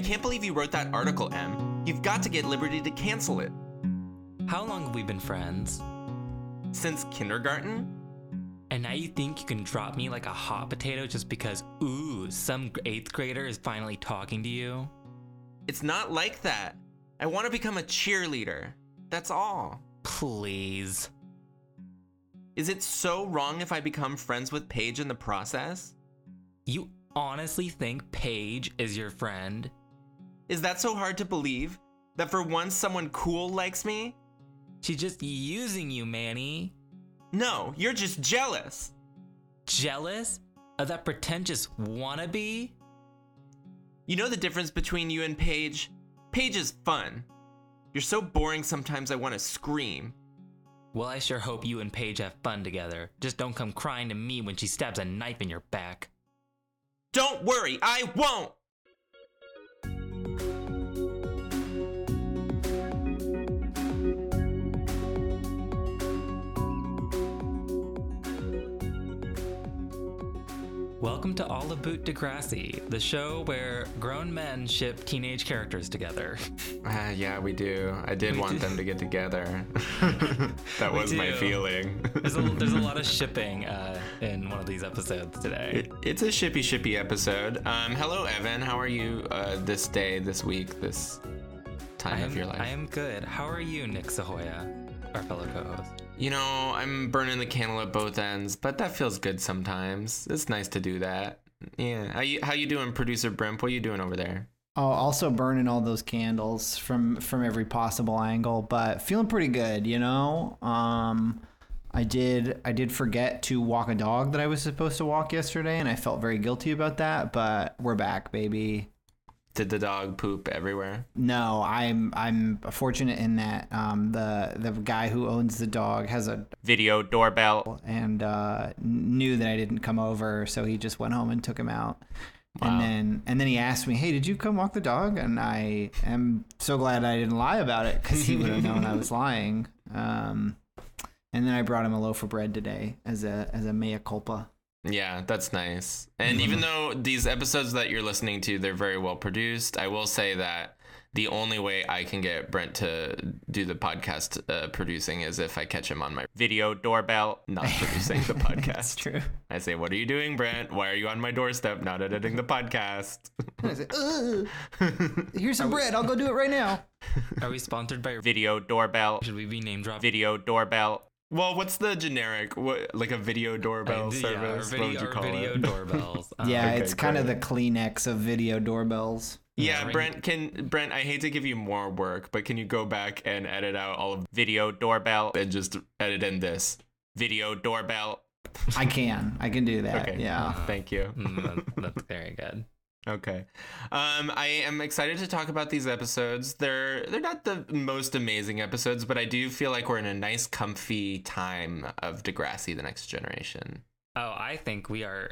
can't believe you wrote that article, Em. You've got to get Liberty to cancel it. How long have we been friends? Since kindergarten? And now you think you can drop me like a hot potato just because, ooh, some 8th grader is finally talking to you? It's not like that. I want to become a cheerleader. That's all. Please. Is it so wrong if I become friends with Paige in the process? You honestly think Paige is your friend? Is that so hard to believe? That for once someone cool likes me? She's just using you, Manny. No, you're just jealous. Jealous? Of that pretentious wannabe? You know the difference between you and Paige? Paige is fun. You're so boring sometimes I want to scream. Well, I sure hope you and Paige have fun together. Just don't come crying to me when she stabs a knife in your back. Don't worry, I won't! Welcome to Allaboot Degrassi, the show where grown men ship teenage characters together. Yeah, we do. I did want them to get together. That was my feeling. There's a lot of shipping in one of these episodes today. It's a shippy episode. Hello, Evan. How are you this day, this week, this time of your life? I am good. How are you, Nick Sahoya, our fellow co-host? You know, I'm burning the candle at both ends, but that feels good sometimes. It's nice to do that. Yeah. How you doing, Producer Brimp? What are you doing over there? Oh, also burning all those candles from every possible angle, but feeling pretty good, you know? I did forget to walk a dog that I was supposed to walk yesterday, and I felt very guilty about that, but we're back, baby. Did the dog poop everywhere? No, I'm fortunate in that the guy who owns the dog has a video doorbell and knew that I didn't come over, so he just went home and took him out. Wow. And then he asked me, "Hey, did you come walk the dog?" And I am so glad I didn't lie about it because he would have known I was lying. And then I brought him a loaf of bread today as a mea culpa. Yeah, that's nice. And even though these episodes that you're listening to, they're very well produced, I will say that the only way I can get Brent to do the podcast producing is if I catch him on my video doorbell, not producing the podcast. That's true. I say, "What are you doing, Brent? Why are you on my doorstep, not editing the podcast?" I say, "Here's some bread. I'll go do it right now." Are we sponsored by video doorbell? Should we be name dropped? Video doorbell. Well, what's the generic, like a video doorbell service? Yeah, what would you call it? Doorbells. Yeah, okay, it's kind of the Kleenex of video doorbells. Yeah, Brent, I hate to give you more work, but can you go back and edit out all of video doorbell and just edit in this video doorbell? I can do that. Okay. Yeah. Thank you. That's very good. Okay. I am excited to talk about these episodes. They're not the most amazing episodes, but I do feel like we're in a nice, comfy time of Degrassi: The Next Generation. Oh, I think we are,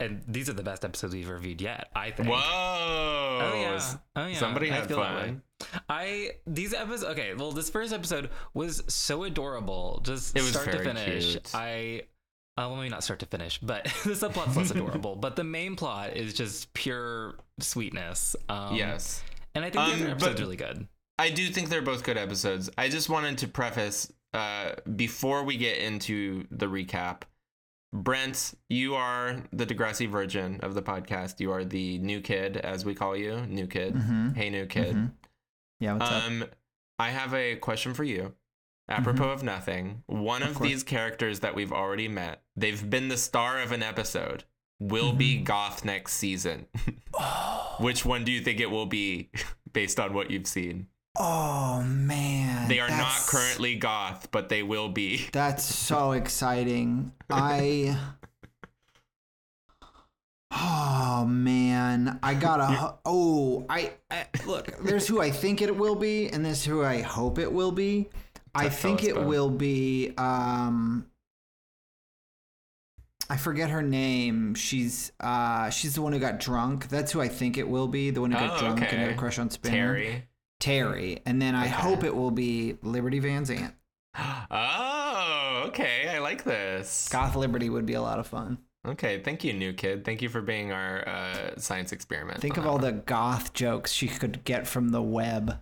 and these are the best episodes we've reviewed yet, I think. Whoa! Oh yeah. Somebody had fun. This first episode was so adorable. Just start to finish. Cute. Well, maybe not start to finish, but the subplot's less adorable. But the main plot is just pure sweetness. Yes. And I think the other episode's really good. I do think they're both good episodes. I just wanted to preface, before we get into the recap, Brent, you are the Degrassi virgin of the podcast. You are the new kid, as we call you. New kid. Mm-hmm. Hey, new kid. Mm-hmm. Yeah, what's up? I have a question for you. Apropos of nothing, one of these characters that we've already met, they've been the star of an episode, will be goth next season. Which one do you think it will be based on what you've seen? Oh, man. They are not currently goth, but they will be. That's so exciting. Oh, man, I gotta. Oh, I look, there's who I think it will be, and there's who I hope it will be. I think it will be, I forget her name. She's the one who got drunk. That's who I think it will be. The one who got drunk and had a crush on Spin. Terry. And then I hope it will be Liberty Van Zandt. Oh, okay. I like this. Goth Liberty would be a lot of fun. Okay, thank you, new kid. Thank you for being our science experiment. Think of all the goth jokes she could get from the web.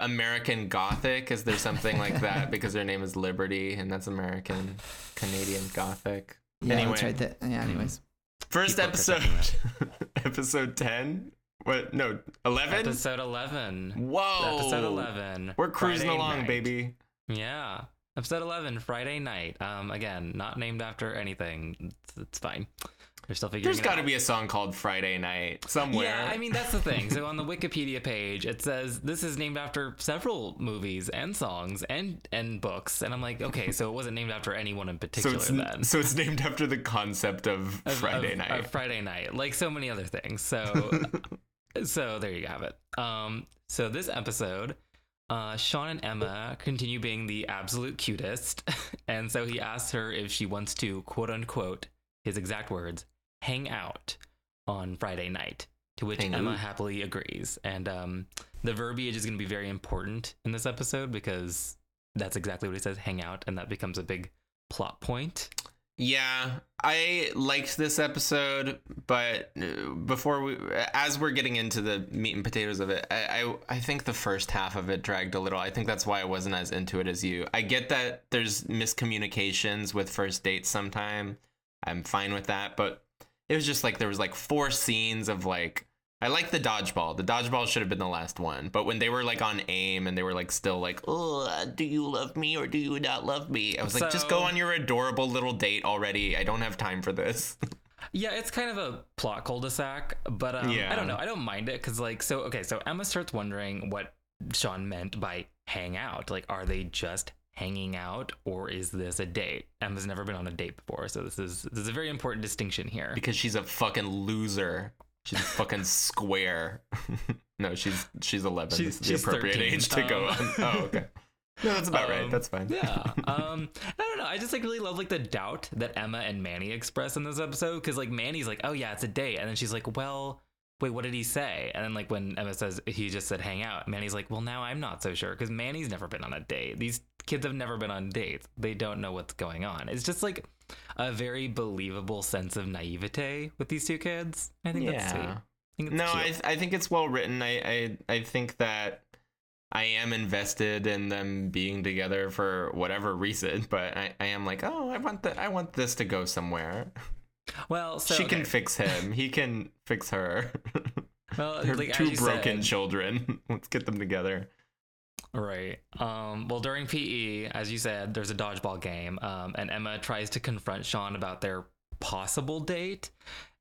American Gothic, is there something like that? Because her name is Liberty, and that's American Canadian Gothic. Yeah, anyway. That's right. Yeah, anyways. First episode, episode 10. What? No, 11? Episode 11. Whoa. Episode 11. We're cruising Friday along, night. Baby. Yeah. Episode 11, Friday night. Again, not named after anything. It's fine. They're still figuring There's got to be a song called Friday Night somewhere. Yeah, I mean, that's the thing. So on the Wikipedia page, it says this is named after several movies and songs and books. And I'm like, okay, so it wasn't named after anyone in particular then. So it's named after the concept of Friday Night. Of Friday Night, like so many other things. So there you have it. So this episode... Sean and Emma continue being the absolute cutest, and so he asks her if she wants to, quote unquote, his exact words, hang out on Friday night, to which Emma happily agrees. And the verbiage is going to be very important in this episode because that's exactly what he says, hang out, and that becomes a big plot point. Yeah, I liked this episode, but as we're getting into the meat and potatoes of it, I think the first half of it dragged a little. I think that's why I wasn't as into it as you. I get that there's miscommunications with first dates sometime. I'm fine with that, but it was just like there was like four scenes of like, I like the dodgeball. The dodgeball should have been the last one. But when they were like on AIM and they were like still like, oh, do you love me or do you not love me? I was like, just go on your adorable little date already. I don't have time for this. Yeah, it's kind of a plot cul-de-sac, but yeah. I don't know. I don't mind it because like, so Emma starts wondering what Sean meant by hang out. Like, are they just hanging out or is this a date? Emma's never been on a date before. So this is a very important distinction here. Because she's a fucking loser. She's fucking square. No, she's 11. This is the appropriate 13. Age to go on. Oh, okay. No, that's about right. That's fine. Yeah. I don't know. I just like really love like the doubt that Emma and Manny express in this episode because like Manny's like, oh yeah, it's a date, and then she's like, well, wait, what did he say? And then like when Emma says he just said hang out, Manny's like, well, now I'm not so sure because Manny's never been on a date. These kids have never been on dates. They don't know what's going on. It's just like a very believable sense of naivete with these two kids. I think that's sweet. I think it's cute. I think it's well written. I think that I am invested in them being together for whatever reason, but I am like, oh, I want this to go somewhere. Well, so, she can fix him. He can fix her. Well, they're like, two broken children. Let's get them together. Right. Well, during PE, as you said, there's a dodgeball game, and Emma tries to confront Sean about their possible date,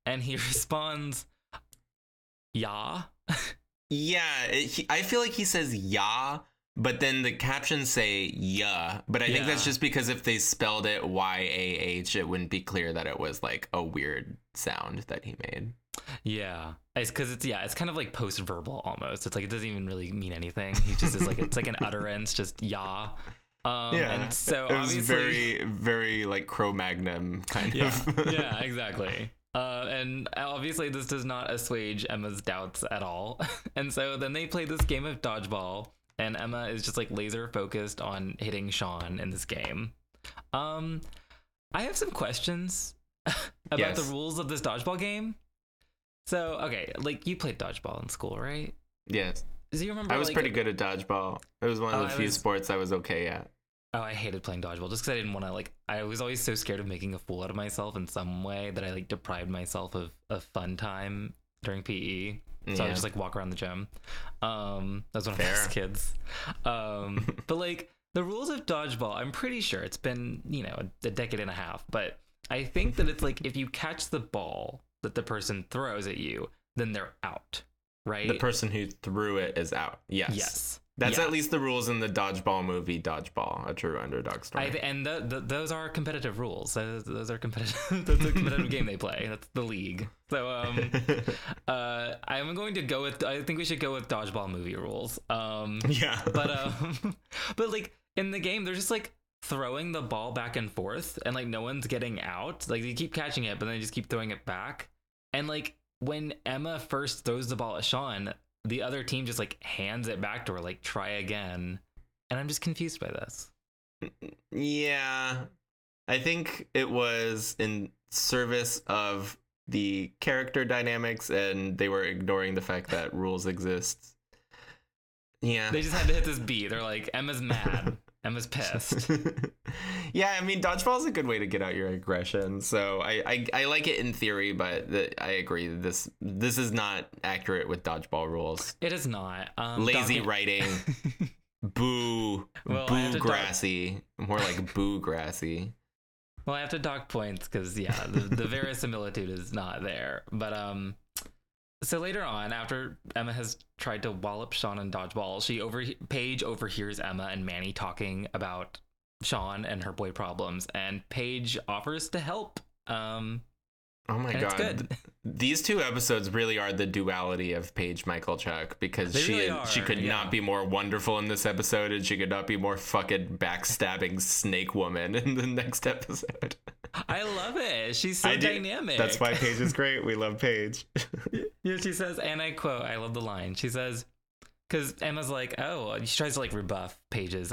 and he responds, "Yeah." Yeah. I feel like he says "yeah," but then the captions say "yeah." But I think that's just because if they spelled it Y-A-H, it wouldn't be clear that it was like a weird sound that he made. Yeah, because it's kind of like post-verbal almost. It's like it doesn't even really mean anything. He just is like, it's like an utterance, just yeah. And so it was very, very like Cro-Magnon kind of. Yeah, exactly. And obviously this does not assuage Emma's doubts at all. And so then they play this game of dodgeball, and Emma is just like laser focused on hitting Sean in this game. I have some questions about the rules of this dodgeball game. So, okay, like, you played dodgeball in school, right? Yes. Do you remember? I was pretty good at dodgeball. It was one of the few sports I was okay at. Oh, I hated playing dodgeball just because I didn't want to, like, I was always so scared of making a fool out of myself in some way that I, like, deprived myself of a fun time during PE. So I would just, like, walk around the gym. I was one of those kids. But, like, the rules of dodgeball, I'm pretty sure it's been, you know, a decade and a half. But I think that it's, like, if you catch the ball that the person throws at you, then they're out, right? The person who threw it is out. Yes. That's at least the rules in the dodgeball movie, Dodgeball: A True Underdog Story. Those are competitive rules. Those are competitive. That's a competitive game they play. That's the league. So I'm going to go with, I think we should go with dodgeball movie rules. But like in the game, they're just like throwing the ball back and forth, and like no one's getting out. Like you keep catching it, but then you just keep throwing it back. And like when Emma first throws the ball at Sean, the other team just like hands it back to her, like try again. And I'm just confused by this. Yeah, I think it was in service of the character dynamics, and they were ignoring the fact that rules exist. Yeah. They just had to hit this beat. They're like, Emma's mad. Emma's pissed. Yeah, I mean, Dodgeball is a good way to get out your aggression. So I like it in theory, but I agree. This is not accurate with Dodgeball rules. It is not. Lazy writing. Boo. Well, boo Grassy. More like boo Grassy. Well, I have to dock points because, yeah, the verisimilitude is not there. But so later on, after Emma has tried to wallop Sean and Dodgeball, Paige overhears Emma and Manny talking about Sean and her boy problems, and Paige offers to help. Oh my God. These two episodes really are the duality of Paige Michaelchuk, because she could not be more wonderful in this episode, and she could not be more fucking backstabbing snake woman in the next episode. I love it. She's so dynamic. That's why Paige is great. We love Paige. Yeah, she says, and I quote, I love the line. She says, because Emma's like, oh, she tries to like rebuff Paige's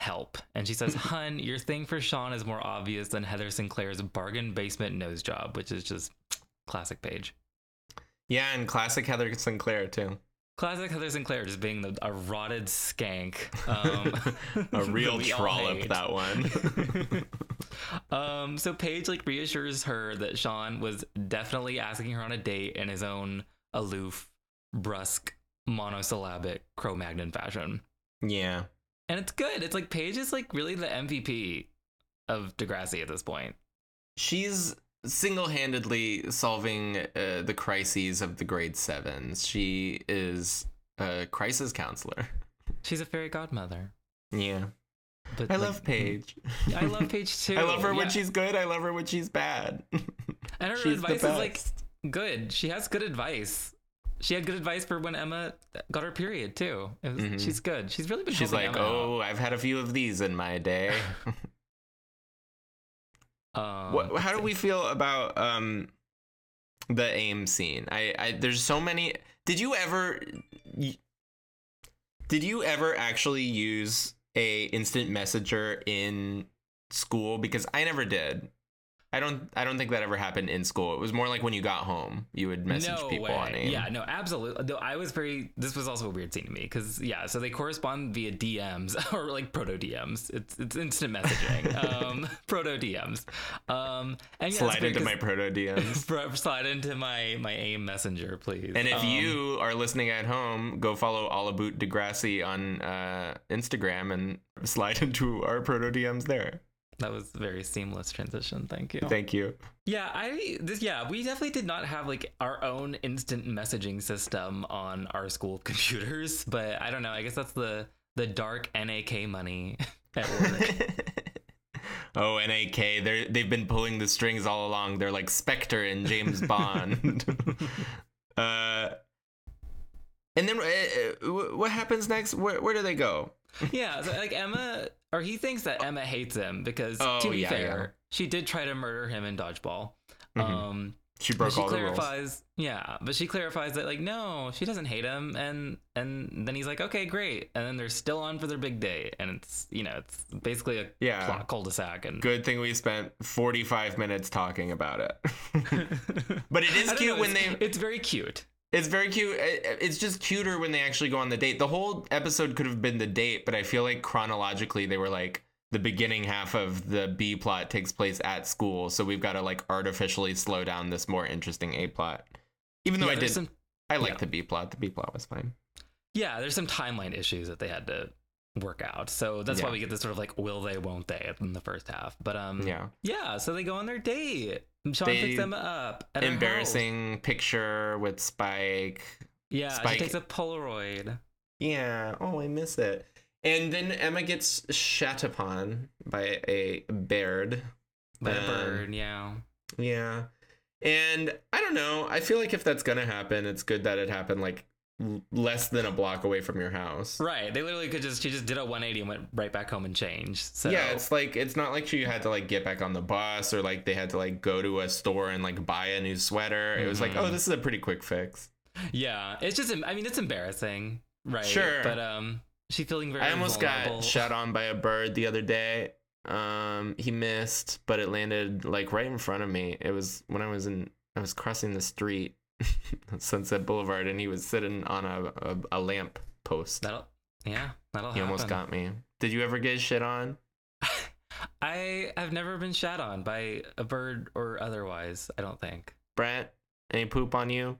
help. And she says, hun, your thing for Sean is more obvious than Heather Sinclair's bargain basement nose job, which is just classic Paige. Yeah, and classic Heather Sinclair, too. Classic Heather Sinclair just being a rotted skank. A real trollop, that one. So Paige like reassures her that Sean was definitely asking her on a date in his own aloof, brusque, monosyllabic Cro-Magnon fashion. Yeah. And it's good. It's like Paige is like really the MVP of Degrassi at this point. She's single-handedly solving the crises of the grade sevens. She is a crisis counselor. She's a fairy godmother. Yeah. But I love Paige. I love Paige too. I love her when she's good. I love her when she's bad. And her advice is like good. She has good advice. She had good advice for when Emma got her period, too. Mm-hmm. She's good. She's really been helping She's like, Emma out. I've had a few of these in my day. How do we feel about the AIM scene? I there's so many. Did you ever actually use a instant messenger in school? Because I never did. I don't think that ever happened in school. It was more like when you got home, you would message people on AIM. Yeah, no, absolutely. Though this was also a weird scene to me because, yeah, so they correspond via DMs or like proto DMs. It's instant messaging. Proto DMs. And yeah, slide into my proto DMs. Slide into my AIM messenger, please. And if you are listening at home, go follow Allaboot Degrassi on Instagram and slide into our proto DMs there. That was a very seamless transition. Thank you. Thank you. Yeah, we definitely did not have like our own instant messaging system on our school computers, but I don't know. I guess that's the dark NAK money at work. Oh, NAK. They've been pulling the strings all along. They're like Spectre and James Bond. And then what happens next? Where do they go? Yeah, so like Emma, or he thinks that Emma hates him because, she did try to murder him in Dodgeball. Mm-hmm. She broke all the rules. Yeah, but she clarifies that, like, no, she doesn't hate him, and then he's like, okay, great, and then they're still on for their big day, and it's, you know, it's basically a plot cul-de-sac. And good thing we spent 45 minutes talking about it. But it is cute It's very cute. It's very cute. It's just cuter when they actually go on the date. The whole episode could have been the date, but I feel like chronologically they were like the beginning half of the B plot takes place at school. So we've got to like artificially slow down this more interesting A plot. Even though I liked the B plot. The B plot was fine. Yeah, there's some timeline issues that they had to work out. So that's why we get this sort of like will they, won't they in the first half. But so they go on their date. Sean picks Emma up at embarrassing picture with Spike. Yeah, Spike. She takes a Polaroid. Yeah. Oh, I miss it. And then Emma gets shat upon by a bird. Yeah. And I don't know. I feel like if that's going to happen, it's good that it happened like less than a block away from your house. Right. They literally she just did a 180 and went right back home and changed. So yeah, it's like, it's not like she had to like get back on the bus or like they had to like go to a store and like buy a new sweater. Mm-hmm. It was like, oh, this is a pretty quick fix. Yeah. It's just, I mean, it's embarrassing. Right. Sure. But she's feeling very vulnerable. I almost got shot on by a bird the other day. He missed, but it landed like right in front of me. It was when I was crossing the street, Sunset Boulevard, and he was sitting on a lamp post. That'll happen. He almost got me. Did you ever get shit on? I have never been shat on by a bird or otherwise, I don't think. Brent, any poop on you?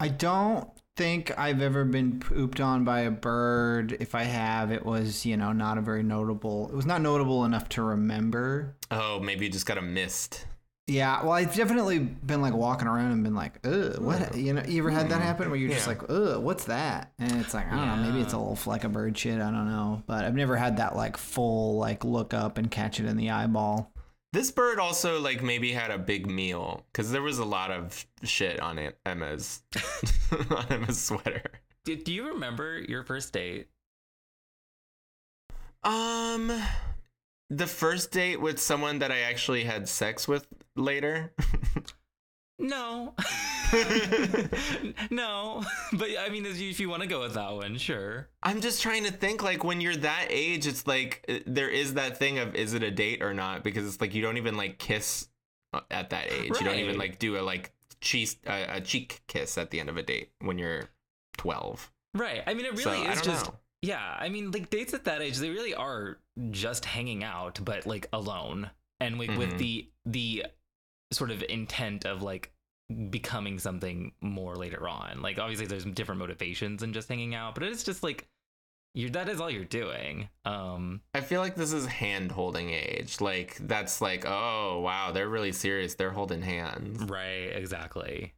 I don't think I've ever been pooped on by a bird. If I have, it was, not a very notable. It was not notable enough to remember. Oh, maybe you just got a mist. Yeah, well, I've definitely been like walking around and been like, ugh, what? You ever had that happen where you're just like, ugh, what's that? And it's like, I don't know, maybe it's a little fleck of bird shit. I don't know. But I've never had that like full like look up and catch it in the eyeball. This bird also like maybe had a big meal because there was a lot of shit on it. On Emma's sweater. Do you remember your first date? The first date with someone that I actually had sex with later? No. No. But I mean, if you want to go with that one, sure. I'm just trying to think, like, when you're that age, it's like there is that thing of is it a date or not? Because it's like you don't even like kiss at that age. Right. You don't even like do a like a cheek kiss at the end of a date when you're 12. Right. I mean, it really is just... know. Yeah, I mean, like, dates at that age, they really are just hanging out, but, like, alone. And, like, with the sort of intent of, like, becoming something more later on. Like, obviously, there's different motivations in just hanging out, but it's just, like, that is all you're doing. I feel like this is hand-holding age. Like, that's like, oh, wow, they're really serious. They're holding hands. Right, exactly.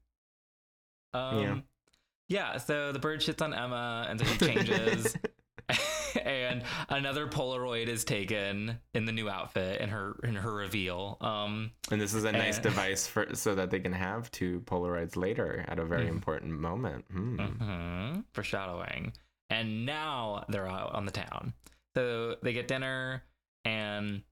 Yeah, so the bird shits on Emma, and then he changes. And another Polaroid is taken in the new outfit and her reveal. And this is a nice device so that they can have two Polaroids later at a very important moment. Foreshadowing. And now they're out on the town. So they get dinner, and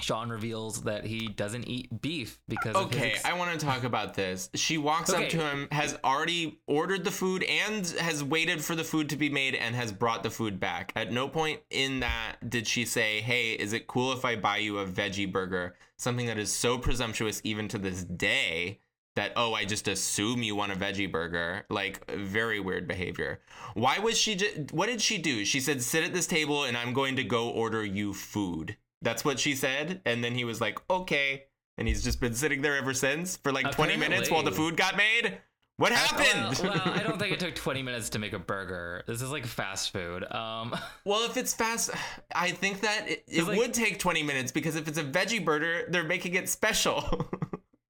Sean reveals that he doesn't eat beef because of his I want to talk about this. She walks up to him, has already ordered the food and has waited for the food to be made and has brought the food back. At no point in that did she say, hey, is it cool if I buy you a veggie burger? Something that is so presumptuous even to this day that, oh, I just assume you want a veggie burger. Like, very weird behavior. Why was she what did she do? She said, sit at this table and I'm going to go order you food. That's what she said. And then he was like, okay. And he's just been sitting there ever since for like 20 minutes while the food got made. What happened? Well, I don't think it took 20 minutes to make a burger. This is like fast food. Well, if it's fast, I think that it like, would take 20 minutes because if it's a veggie burger, they're making it special.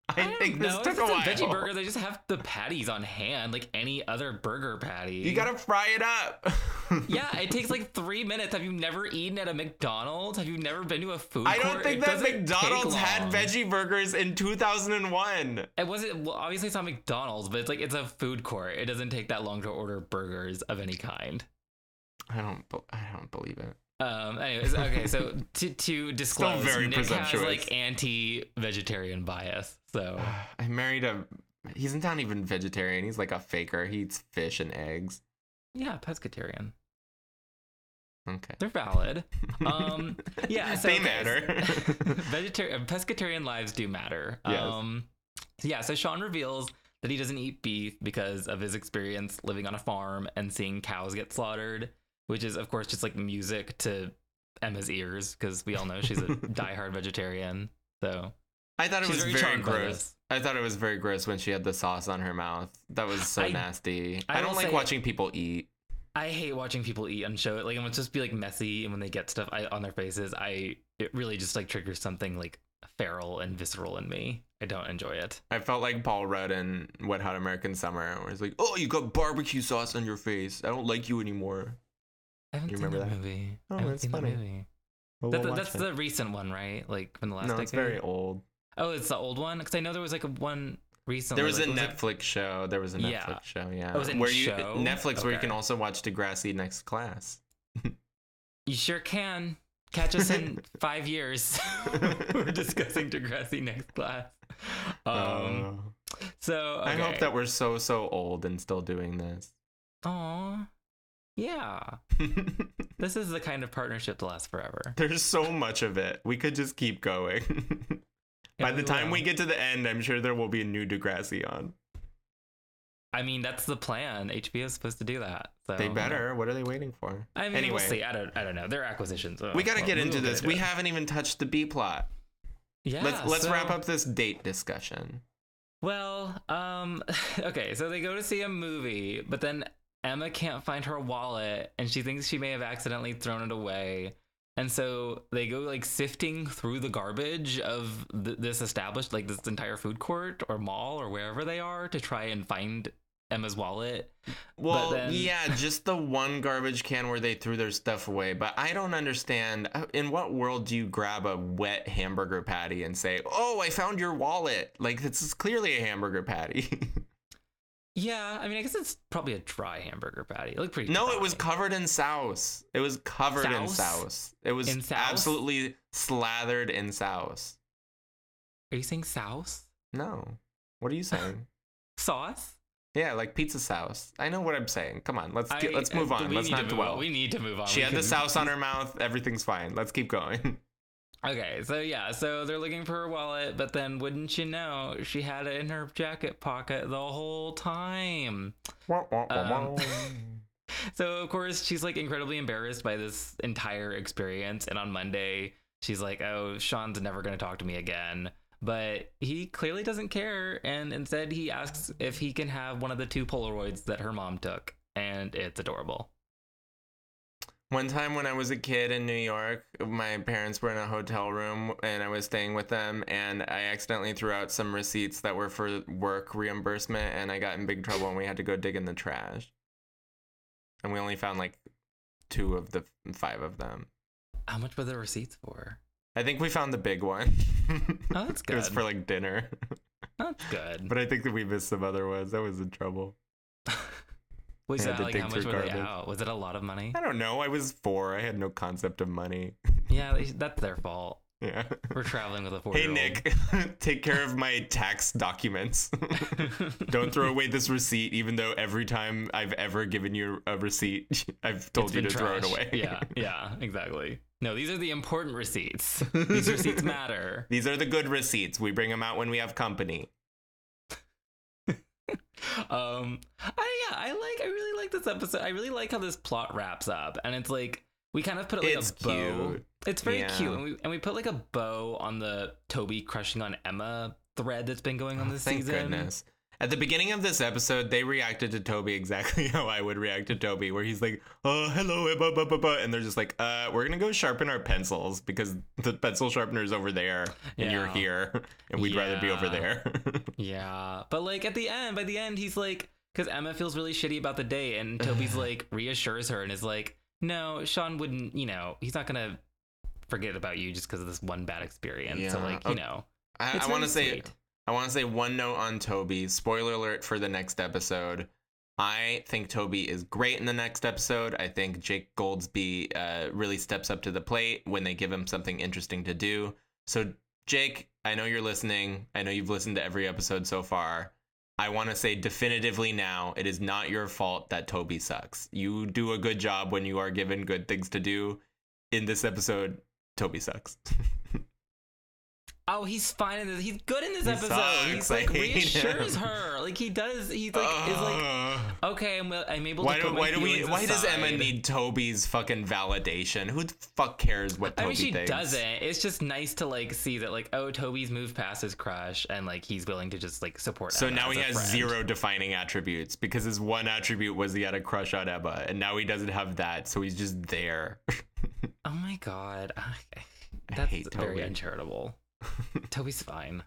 I think this took a while. If it's a veggie burger, they just have the patties on hand, like any other burger patty. You gotta fry it up. Yeah, it takes like 3 minutes. Have you never eaten at a McDonald's? Have you never been to a food court? I don't think that McDonald's had veggie burgers in 2001. It wasn't, well, obviously it's not McDonald's, but it's like, it's a food court. It doesn't take that long to order burgers of any kind. I don't believe it. Anyways, okay, so to disclose, Nick has like anti-vegetarian bias. So I married he's not even vegetarian. He's like a faker. He eats fish and eggs. Yeah, pescatarian. Okay, they're valid. Yeah, so, they matter. Pescatarian lives do matter. Yes. Yeah, so Sean reveals that he doesn't eat beef because of his experience living on a farm and seeing cows get slaughtered. Which is, of course, just like music to Emma's ears because we all know she's a diehard vegetarian. So I thought it was very gross. I thought it was very gross when she had the sauce on her mouth. That was so nasty. I don't like watching people eat. I hate watching people eat on show. Like, I'm just be like messy, and when they get stuff on their faces, it really just like triggers something like feral and visceral in me. I don't enjoy it. I felt like Paul Rudd in Wet Hot American Summer, where he's like, "Oh, you got barbecue sauce on your face. I don't like you anymore." I haven't seen that movie. Oh, it's funny. That's the recent one, right? Like from the last decade? No, it's very old. Oh, it's the old one? Because I know there was like one recently. There was a Netflix show. Yeah. Oh, was it a show? Netflix, where you can also watch Degrassi Next Class. You sure can. Catch us in 5 years. We're discussing Degrassi Next Class. I hope that we're so old and still doing this. Aww. Yeah. This is the kind of partnership to last forever. There's so much of it. We could just keep going. By the time we get to the end, I'm sure there will be a new Degrassi on. I mean, that's the plan. HBO is supposed to do that. So they better. Yeah. What are they waiting for? I mean, anyway, we'll see. I don't know. They're acquisitions. We got to get into this. We haven't even touched the B plot. Yeah. Let's wrap up this date discussion. Well, okay. So they go to see a movie, but then Emma can't find her wallet, and she thinks she may have accidentally thrown it away. And so they go like sifting through the garbage of this entire food court or mall or wherever they are to try and find Emma's wallet. Well, just the one garbage can where they threw their stuff away. But I don't understand. In what world do you grab a wet hamburger patty and say, "Oh, I found your wallet"? Like, this is clearly a hamburger patty. Yeah, I mean, I guess it's probably a dry hamburger patty. It looked pretty dry. It was covered in sauce. It was covered in sauce. It was absolutely slathered in sauce. Are you saying sauce? No. What are you saying? Sauce? Yeah, like pizza sauce. I know what I'm saying. Come on, let's move on. Let's not dwell. We need to move on. She had the sauce on her mouth. Everything's fine. Let's keep going. Okay, so they're looking for her wallet, but then wouldn't you know, she had it in her jacket pocket the whole time. So, of course, she's like incredibly embarrassed by this entire experience. And on Monday, she's like, "Oh, Sean's never going to talk to me again." But he clearly doesn't care. And instead, he asks if he can have one of the two Polaroids that her mom took. And it's adorable. One time when I was a kid in New York, my parents were in a hotel room and I was staying with them, and I accidentally threw out some receipts that were for work reimbursement, and I got in big trouble and we had to go dig in the trash. And we only found like 2 of the 5 of them. How much were the receipts for? I think we found the big one. Oh, that's good. It was for like dinner. That's good. But I think that we missed some other ones. That was in trouble. Was that like how much were they out? Was it a lot of money? I don't know. I was 4. I had no concept of money. Yeah, that's their fault. Yeah. We're traveling with a 4-year-old. Hey, Nick, take care of my tax documents. Don't throw away this receipt, even though every time I've ever given you a receipt, I've told you to throw it away. Yeah, exactly. No, these are the important receipts. These receipts matter. These are the good receipts. We bring them out when we have company. I really like this episode. I really like how this plot wraps up, and it's like we kind of put it like a bow. Cute. It's very cute, and we put like a bow on the Toby crushing on Emma thread that's been going on this season. Thank goodness. At the beginning of this episode, they reacted to Toby exactly how I would react to Toby, where he's like, "Oh, hello, Emma, blah, blah, blah," and they're just like, "We're gonna go sharpen our pencils because the pencil sharpener is over there and you're here, and we'd rather be over there." Yeah, but like by the end, he's like, because Emma feels really shitty about the date, and Toby's like reassures her and is like, "No, Sean wouldn't. You know, he's not gonna forget about you just because of this one bad experience." Yeah. So like, you know, I want to say. I want to say one note on Toby. Spoiler alert for the next episode. I think Toby is great in the next episode. I think Jake Goldsby really steps up to the plate when they give him something interesting to do. So, Jake, I know you're listening. I know you've listened to every episode so far. I want to say definitively now, it is not your fault that Toby sucks. You do a good job when you are given good things to do. In this episode, Toby sucks. Oh, he's fine in this. He's good in this episode. He's like reassures her. Like he does. He's like is like, "Okay, I'm able to." Why does Emma need Toby's fucking validation? Who the fuck cares what Toby thinks? I mean, she doesn't. It's just nice to like see that like, oh, Toby's moved past his crush and like he's willing to just like support. So Emma now he has friend. 0 defining attributes because his one attribute was he had a crush on Emma, and now he doesn't have that, so he's just there. Oh my god, that's very Toby. Uncharitable. Toby's fine.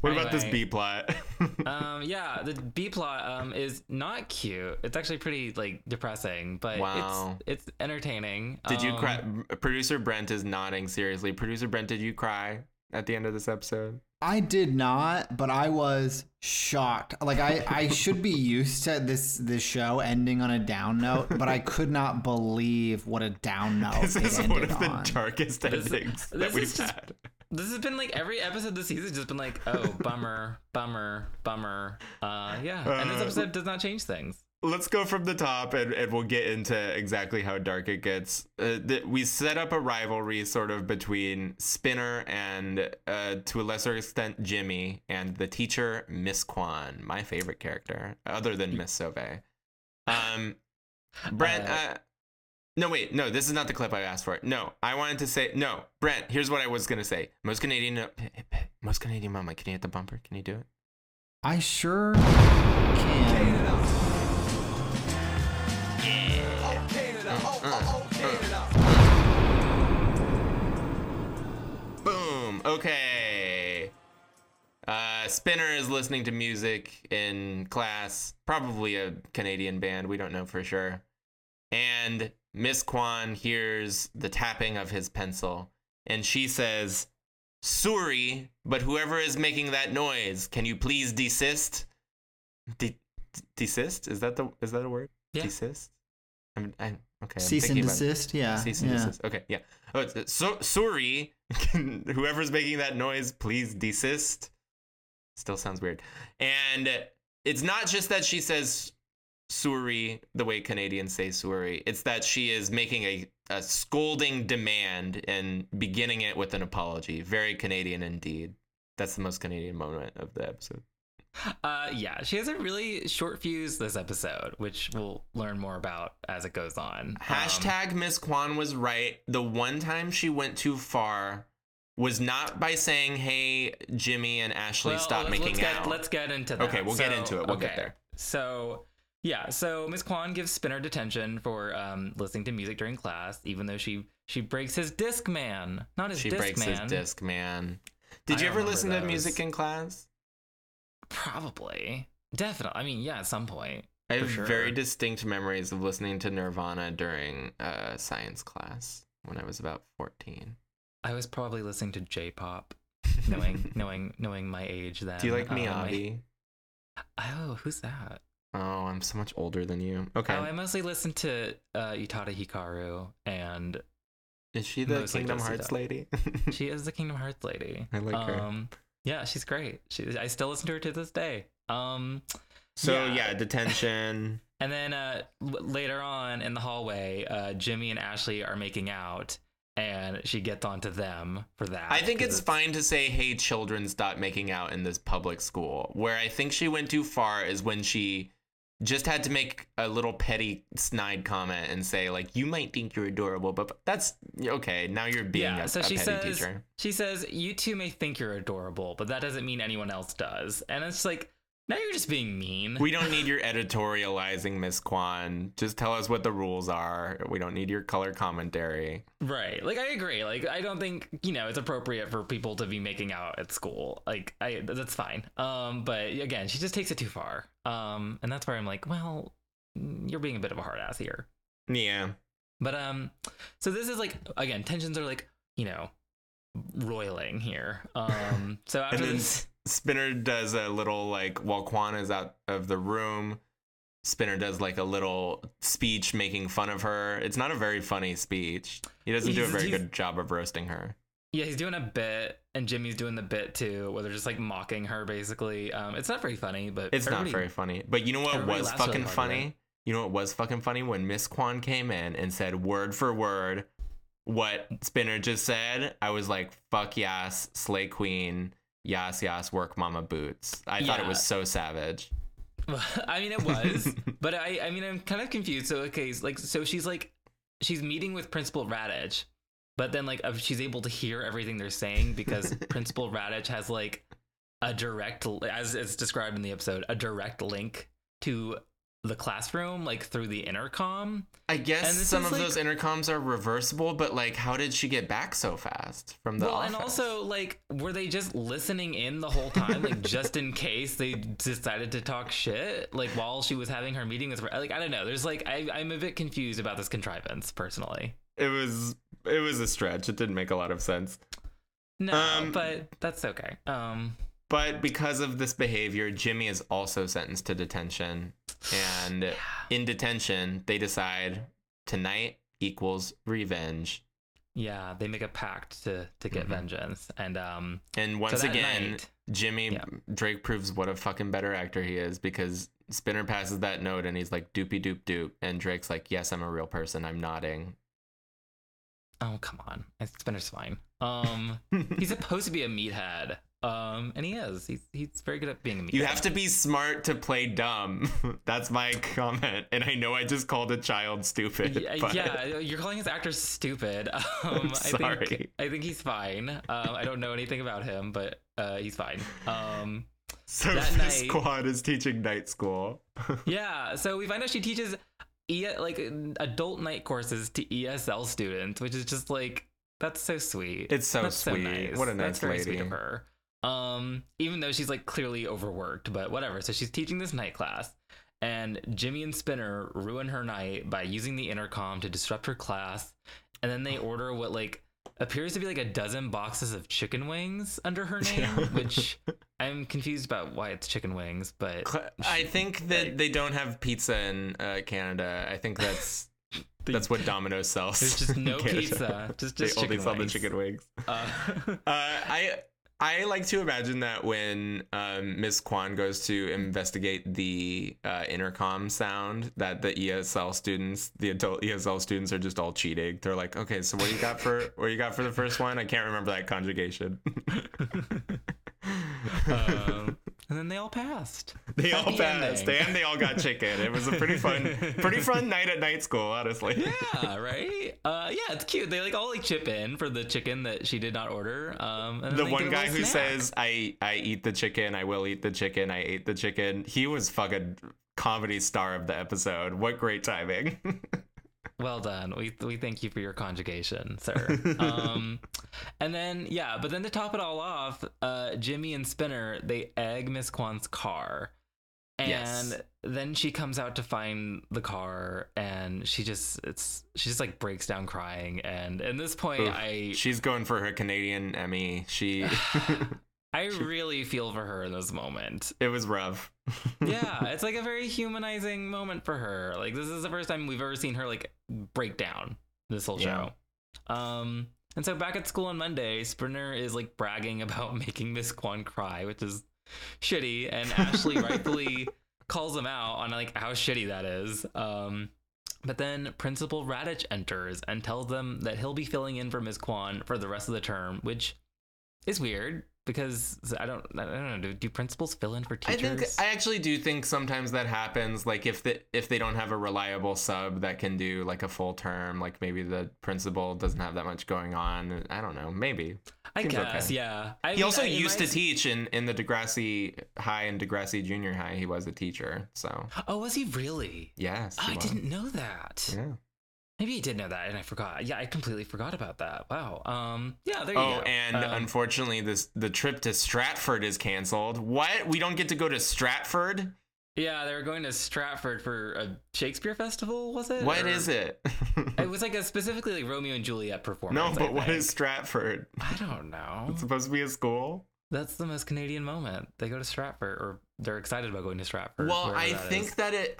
What about this B plot? The B plot is not cute. It's actually pretty like depressing, but it's entertaining. Did you cry? Producer Brent is nodding seriously. Producer Brent, did you cry at the end of this episode? I did not, but I was shocked. Like I should be used to this show ending on a down note, but I could not believe what a down note. This is one of the darkest endings that we've had. This has been like every episode this season has just been like, oh, bummer, bummer, bummer. And this episode does not change things. Let's go from the top, and we'll get into exactly how dark it gets. We set up a rivalry sort of between Spinner and, to a lesser extent, Jimmy, and the teacher, Miss Kwan, my favorite character, other than Miss Sauvé. Brent, no, this is not the clip I asked for. No, I wanted to say, no, Brent, here's what I was going to say. Most Canadian mama, can you hit the bumper? Can you do it? I sure can. Boom. Okay. Spinner is listening to music in class, probably a Canadian band, we don't know for sure. And Miss Kwan hears the tapping of his pencil, and she says, "Sorry, but whoever is making that noise, can you please desist?" Desist? Is that a word? Yeah. Desist? I'm cease and desist. Yeah. Cease and desist. Okay. Yeah. Oh, so sorry. Whoever's making that noise, please desist. Still sounds weird. And it's not just that she says sorry the way Canadians say sorry. It's that she is making a scolding demand and beginning it with an apology. Very Canadian indeed. That's the most Canadian moment of the episode. Yeah, she has a really short fuse this episode, which we'll learn more about as it goes on. Hashtag Miss Kwan was right. The one time she went too far was not by saying, "Hey, Jimmy and Ashley, stop making out." Let's get into that. Okay, we'll get into it. We'll get there. So, yeah. So Miss Kwan gives Spinner detention for listening to music during class, even though she breaks his Discman. Did you ever listen to music in class? Probably. Definitely. I mean, yeah, at some point. I have very distinct memories of listening to Nirvana during science class when I was about 14. I was probably listening to J-pop, knowing my age then. Do you like Miyabi? Oh, who's that? Oh, I'm so much older than you. Okay. Oh, I mostly listened to Utada Hikaru and... Is she the Kingdom Hearts lady? She is the Kingdom Hearts lady. I like her. Yeah, she's great. I still listen to her to this day. Detention. And then later on in the hallway, Jimmy and Ashley are making out, and she gets onto them for that. I think it's fine to say, "Hey, children, stop making out in this public school." Where I think she went too far is when she just had to make a little petty, snide comment and say, like, "You might think you're adorable, but that's okay. Now you're being a petty teacher. She says, "You two may think you're adorable, but that doesn't mean anyone else does." And it's like, now you're just being mean. We don't need your editorializing, Miss Kwan. Just tell us what the rules are. We don't need your color commentary. Right. Like, I agree. Like, I don't think, it's appropriate for people to be making out at school. Like, that's fine. But again, she just takes it too far. And that's where I'm like, well, you're being a bit of a hard ass here. Yeah. But so this is like, again, tensions are like, roiling here. So after this, Spinner does a little while Kwan is out of the room, Spinner does a little speech making fun of her. It's not a very funny speech. He doesn't do a very good job of roasting her. Yeah, he's doing a bit, and Jimmy's doing the bit too, where they're just mocking her basically. It's not very funny, but it's not very funny. But you know what was fucking funny? You know what was fucking funny? When Miss Kwan came in and said word for word what Spinner just said, I was like, "Fuck yes, slay queen, yas yas, work mama boots." I thought it was so savage. I mean, it was, but I mean, I'm kind of confused. So okay, so she's meeting with Principal Radich. But then, she's able to hear everything they're saying because Principal Radich has, a direct, as it's described in the episode, a direct link to the classroom, through the intercom. I guess some of those intercoms are reversible, but, how did she get back so fast from the office? And also, were they just listening in the whole time, just in case they decided to talk shit, while she was having her meeting with her? I don't know. There's, I'm a bit confused about this contrivance, personally. It was a stretch. It didn't make a lot of sense. No, but that's okay. But because of this behavior, Jimmy is also sentenced to detention. And in detention, they decide tonight equals revenge. Yeah, they make a pact to get vengeance. And once again, Jimmy Drake proves what a fucking better actor he is, because Spinner passes that note and he's like, doopy doop doop. And Drake's like, yes, I'm a real person. I'm nodding. Oh, come on. Spinner's fine. He's supposed to be a meathead. And he is. He's very good at being a meathead. You have to be smart to play dumb. That's my comment. And I know I just called a child stupid. Yeah, you're calling his actor stupid. Sorry. I think he's fine. I don't know anything about him, but he's fine. So this squad is teaching night school. Yeah, so we find out she teaches adult night courses to ESL students, which is just like, that's so sweet. It's so sweet. So nice. What a nice lady. That's very sweet of her. Even though she's like clearly overworked, but whatever. So she's teaching this night class, and Jimmy and Spinner ruin her night by using the intercom to disrupt her class. And then they order what like appears to be like a dozen boxes of chicken wings under her name, which I'm confused about why it's chicken wings, but I think that they don't have pizza in Canada. I think that's... That's what Domino's sells. There's just no pizza. Just they only sell the chicken wings. I like to imagine that when Miss Kwan goes to investigate the intercom sound, that the adult ESL students are just all cheating. They're like, okay, so what you got for the first one? I can't remember that conjugation. And then they all passed. And they all got chicken. It was a pretty fun night at night school, honestly. Yeah, right? Yeah, it's cute. They all chip in for the chicken that she did not order. And the one guy who says, I eat the chicken, I will eat the chicken, I ate the chicken. He was fucking comedy star of the episode. What great timing. Well done. We thank you for your conjugation, sir. But then to top it all off, Jimmy and Spinner, they egg Miss Kwan's car. And then she comes out to find the car, and she just breaks down crying. And at this point, she's going for her Canadian Emmy. I really feel for her in this moment. It was rough. Yeah, it's like a very humanizing moment for her. Like, this is the first time we've ever seen her like break down this whole show. And so back at school on Monday, Spinner is like bragging about making Miss Kwan cry, which is shitty. And Ashley rightfully calls him out on like how shitty that is. But then Principal Radich enters and tells them that he'll be filling in for Miss Kwan for the rest of the term, which is weird. Because I don't know. Do principals fill in for teachers? I actually do think sometimes that happens. Like if they don't have a reliable sub that can do like a full term, like maybe the principal doesn't have that much going on. I don't know. Maybe. I guess. He used to teach in the Degrassi High and Degrassi Junior High. He was a teacher. So. Oh, was he really? Yes. Oh, I didn't know that. Yeah. Maybe he did know that, and I forgot. Yeah, I completely forgot about that. Wow. There you go. Oh, and unfortunately, the trip to Stratford is canceled. What? We don't get to go to Stratford? Yeah, they were going to Stratford for a Shakespeare festival, was it? What is it? It was like a specifically like Romeo and Juliet performance. No, but what is Stratford? I don't know. It's supposed to be a school? That's the most Canadian moment. They go to Stratford, or they're excited about going to Stratford. Well, I think that it...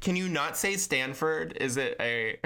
Can you not say Stanford? Is it a...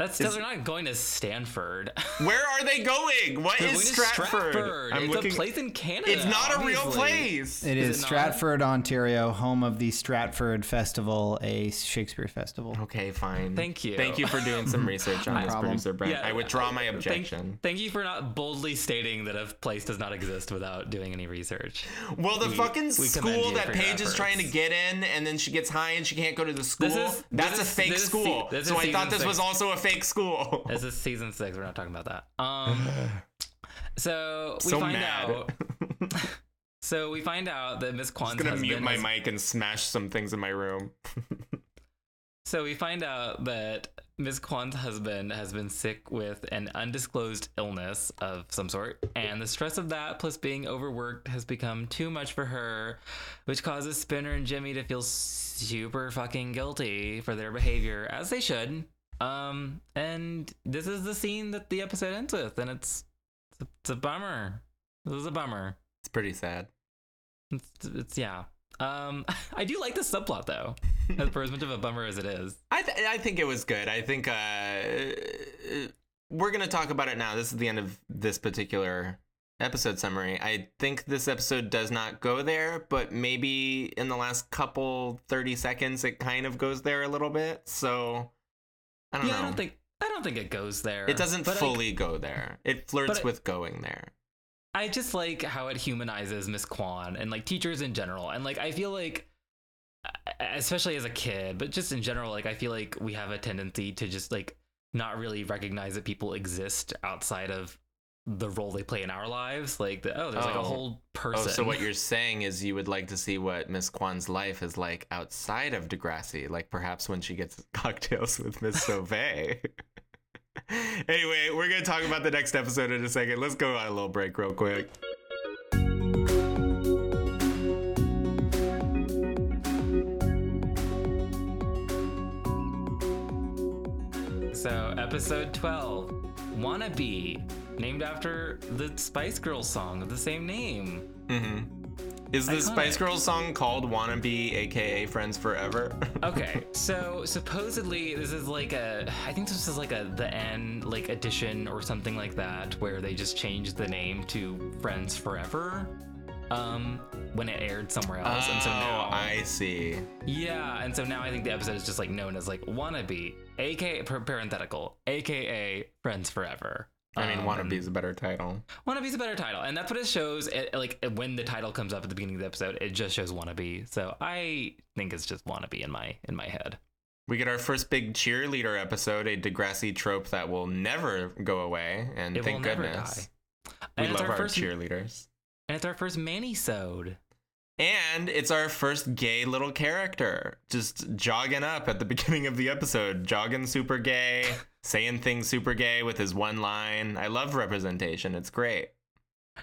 That's still, they're not going to Stanford. Where are they going? What is Stratford? It's a place in Canada. It's not obviously. A real place. It is Stratford, Ontario, home of the Stratford Festival, a Shakespeare festival. Okay, fine. Thank you. Thank you for doing some research on this, producer Brent. Yeah, I withdraw my objection. Thank you for not boldly stating that a place does not exist without doing any research. Well, the fucking school that Paige is trying to get in, and then she gets high and she can't go to the school. That's a fake school. So I thought this was also a fake school. This is season 6. We're not talking about that. So we find out that Miss Kwan's husband. I'm gonna mute my mic and smash some things in my room. So we find out that Miss Kwan's husband has been sick with an undisclosed illness of some sort, and the stress of that plus being overworked has become too much for her, which causes Spinner and Jimmy to feel super fucking guilty for their behavior, as they should. And this is the scene that the episode ends with, and it's a bummer. This is a bummer. It's pretty sad. It's. I do like this subplot though, as much of a bummer as it is. I think it was good. I think we're going to talk about it now. This is the end of this particular episode summary. I think this episode does not go there, but maybe in the last couple 30 seconds, it kind of goes there a little bit. So I don't know. I don't think it goes there. It doesn't fully go there. It flirts with going there. I just like how it humanizes Miss Kwan and like teachers in general. And like, I feel like, especially as a kid, but just in general, like I feel like we have a tendency to just like not really recognize that people exist outside of the role they play in our lives. Like, there's like a whole person. Oh, so what you're saying is you would like to see what Miss Kwan's life is like outside of Degrassi, like perhaps when she gets cocktails with Miss Sauvé. Anyway, we're going to talk about the next episode in a second. Let's go on a little break real quick. So, episode 12, Wannabe, named after the Spice Girls song of the same name. Mm-hmm. Is the Spice Girls song called Wannabe, aka Friends Forever? Okay, so supposedly this is like the N like edition or something like that, where they just changed the name to Friends Forever when it aired somewhere else. Oh, and so now, I see. Yeah, and so now I think the episode is just like known as like Wannabe, aka parenthetical, aka Friends Forever. I mean, Wannabe is a better title. Wannabe is a better title. And that's what it shows. When the title comes up at the beginning of the episode, it just shows Wannabe. So I think it's just Wannabe in my head. We get our first big cheerleader episode, a Degrassi trope that will never go away. And it thank goodness. We love our cheerleaders. And it's our first Manny-sode. And it's our first gay little character, just jogging up at the beginning of the episode, jogging super gay, saying things super gay with his one line. I love representation. It's great.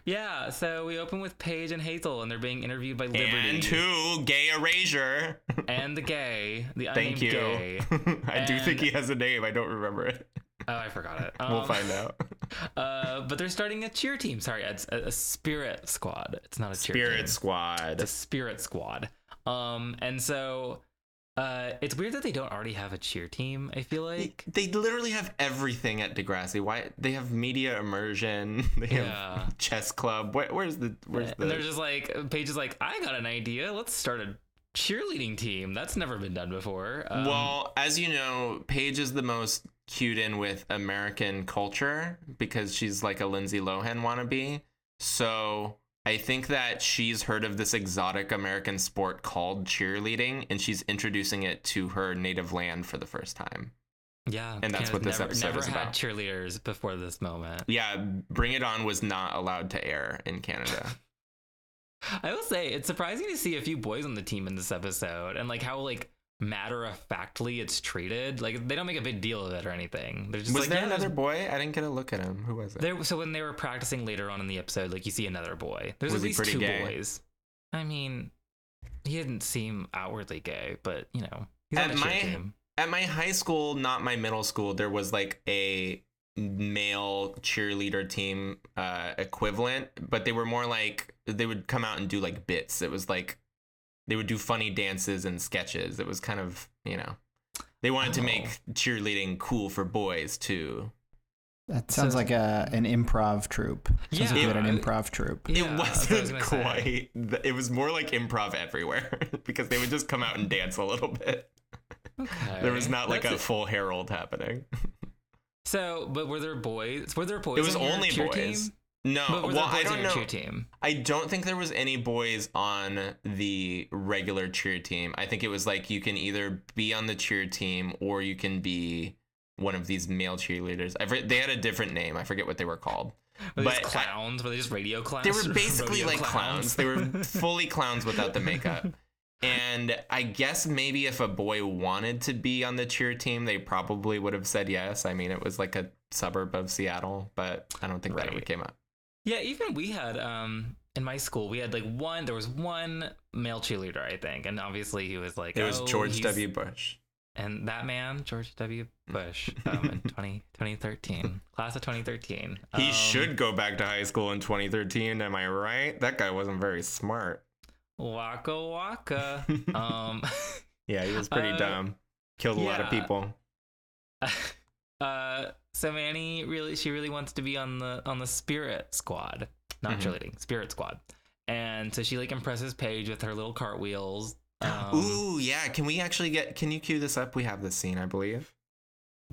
Yeah, so we open with Paige and Hazel, and they're being interviewed by Liberty. And who? Gay Erasure. And the gay. The unnamed gay. Thank you. I do think he has a name. I don't remember it. Oh, I forgot it. We'll find out. But they're starting a cheer team. Sorry, it's a spirit squad. It's not a cheer team. Spirit squad. It's a spirit squad. And so it's weird that they don't already have a cheer team, I feel like. They literally have everything at Degrassi. Why? They have media immersion. They have chess club. Where's the... And they're just like, Paige is like, I got an idea. Let's start a cheerleading team. That's never been done before. Well, as you know, Paige is the most... cued in with American culture because she's like a Lindsay Lohan wannabe. So I think that she's heard of this exotic American sport called cheerleading, and she's introducing it to her native land for the first time. Yeah. And that's what this episode is about. Never had cheerleaders before this moment. Yeah. Bring It On was not allowed to air in Canada. I will say it's surprising to see a few boys on the team in this episode and like how like matter-of-factly it's treated. Like, they don't make a big deal of it or anything. They're just another boy? I didn't get a look at him. Who was it? So when they were practicing later on in the episode, like, you see another boy. There's at least two boys. I mean, he didn't seem outwardly gay, but, you know, he's on a cheer team. At my high school, not my middle school, there was, like, a male cheerleader team equivalent, but they were more like, they would come out and do, like, bits. It was, like, they would do funny dances and sketches. It was kind of, you know, they wanted to make cheerleading cool for boys too. That sounds like an improv troupe. Yeah, an improv troupe. Yeah, it wasn't quite. It was more like improv everywhere because they would just come out and dance a little bit. Okay. There was not like a full Harold happening. So, but were there boys? It was only boys. Team? No, well, I don't know. Team? I don't think there was any boys on the regular cheer team. I think it was like you can either be on the cheer team or you can be one of these male cheerleaders. They had a different name. I forget what they were called. But clowns? Were they just radio clowns? They were basically like clowns. They were fully clowns without the makeup. And I guess maybe if a boy wanted to be on the cheer team, they probably would have said yes. I mean, it was like a suburb of Seattle, but I don't think that ever came up. Yeah, even we had, in my school, we had like there was one male cheerleader, I think. And obviously he was like, it was George W. Bush. And that man, George W. Bush, in 2013, class of 2013. He should go back to high school in 2013. Am I right? That guy wasn't very smart. Waka waka. Yeah, he was pretty dumb. Killed a lot of people. So Annie really wants to be on the Spirit Squad, not cheerleading, Spirit Squad, and so she like impresses Paige with her little cartwheels. Ooh, yeah. Can we actually get? Can you cue this up? We have this scene, I believe.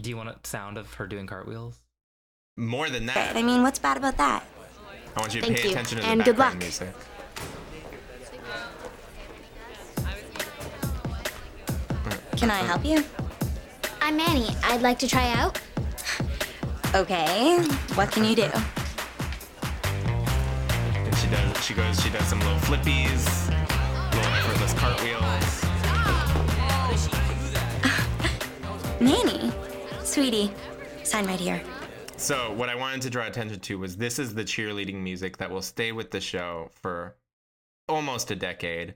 Do you want a sound of her doing cartwheels? More than that. I mean, what's bad about that? I want you to pay attention to the background music. Can I help you? I'm Annie. I'd like to try out. Okay. What can you do? And she does some little flippies, little effortless cartwheels. Nanny, sweetie, sign right here. So what I wanted to draw attention to was this is the cheerleading music that will stay with the show for almost a decade.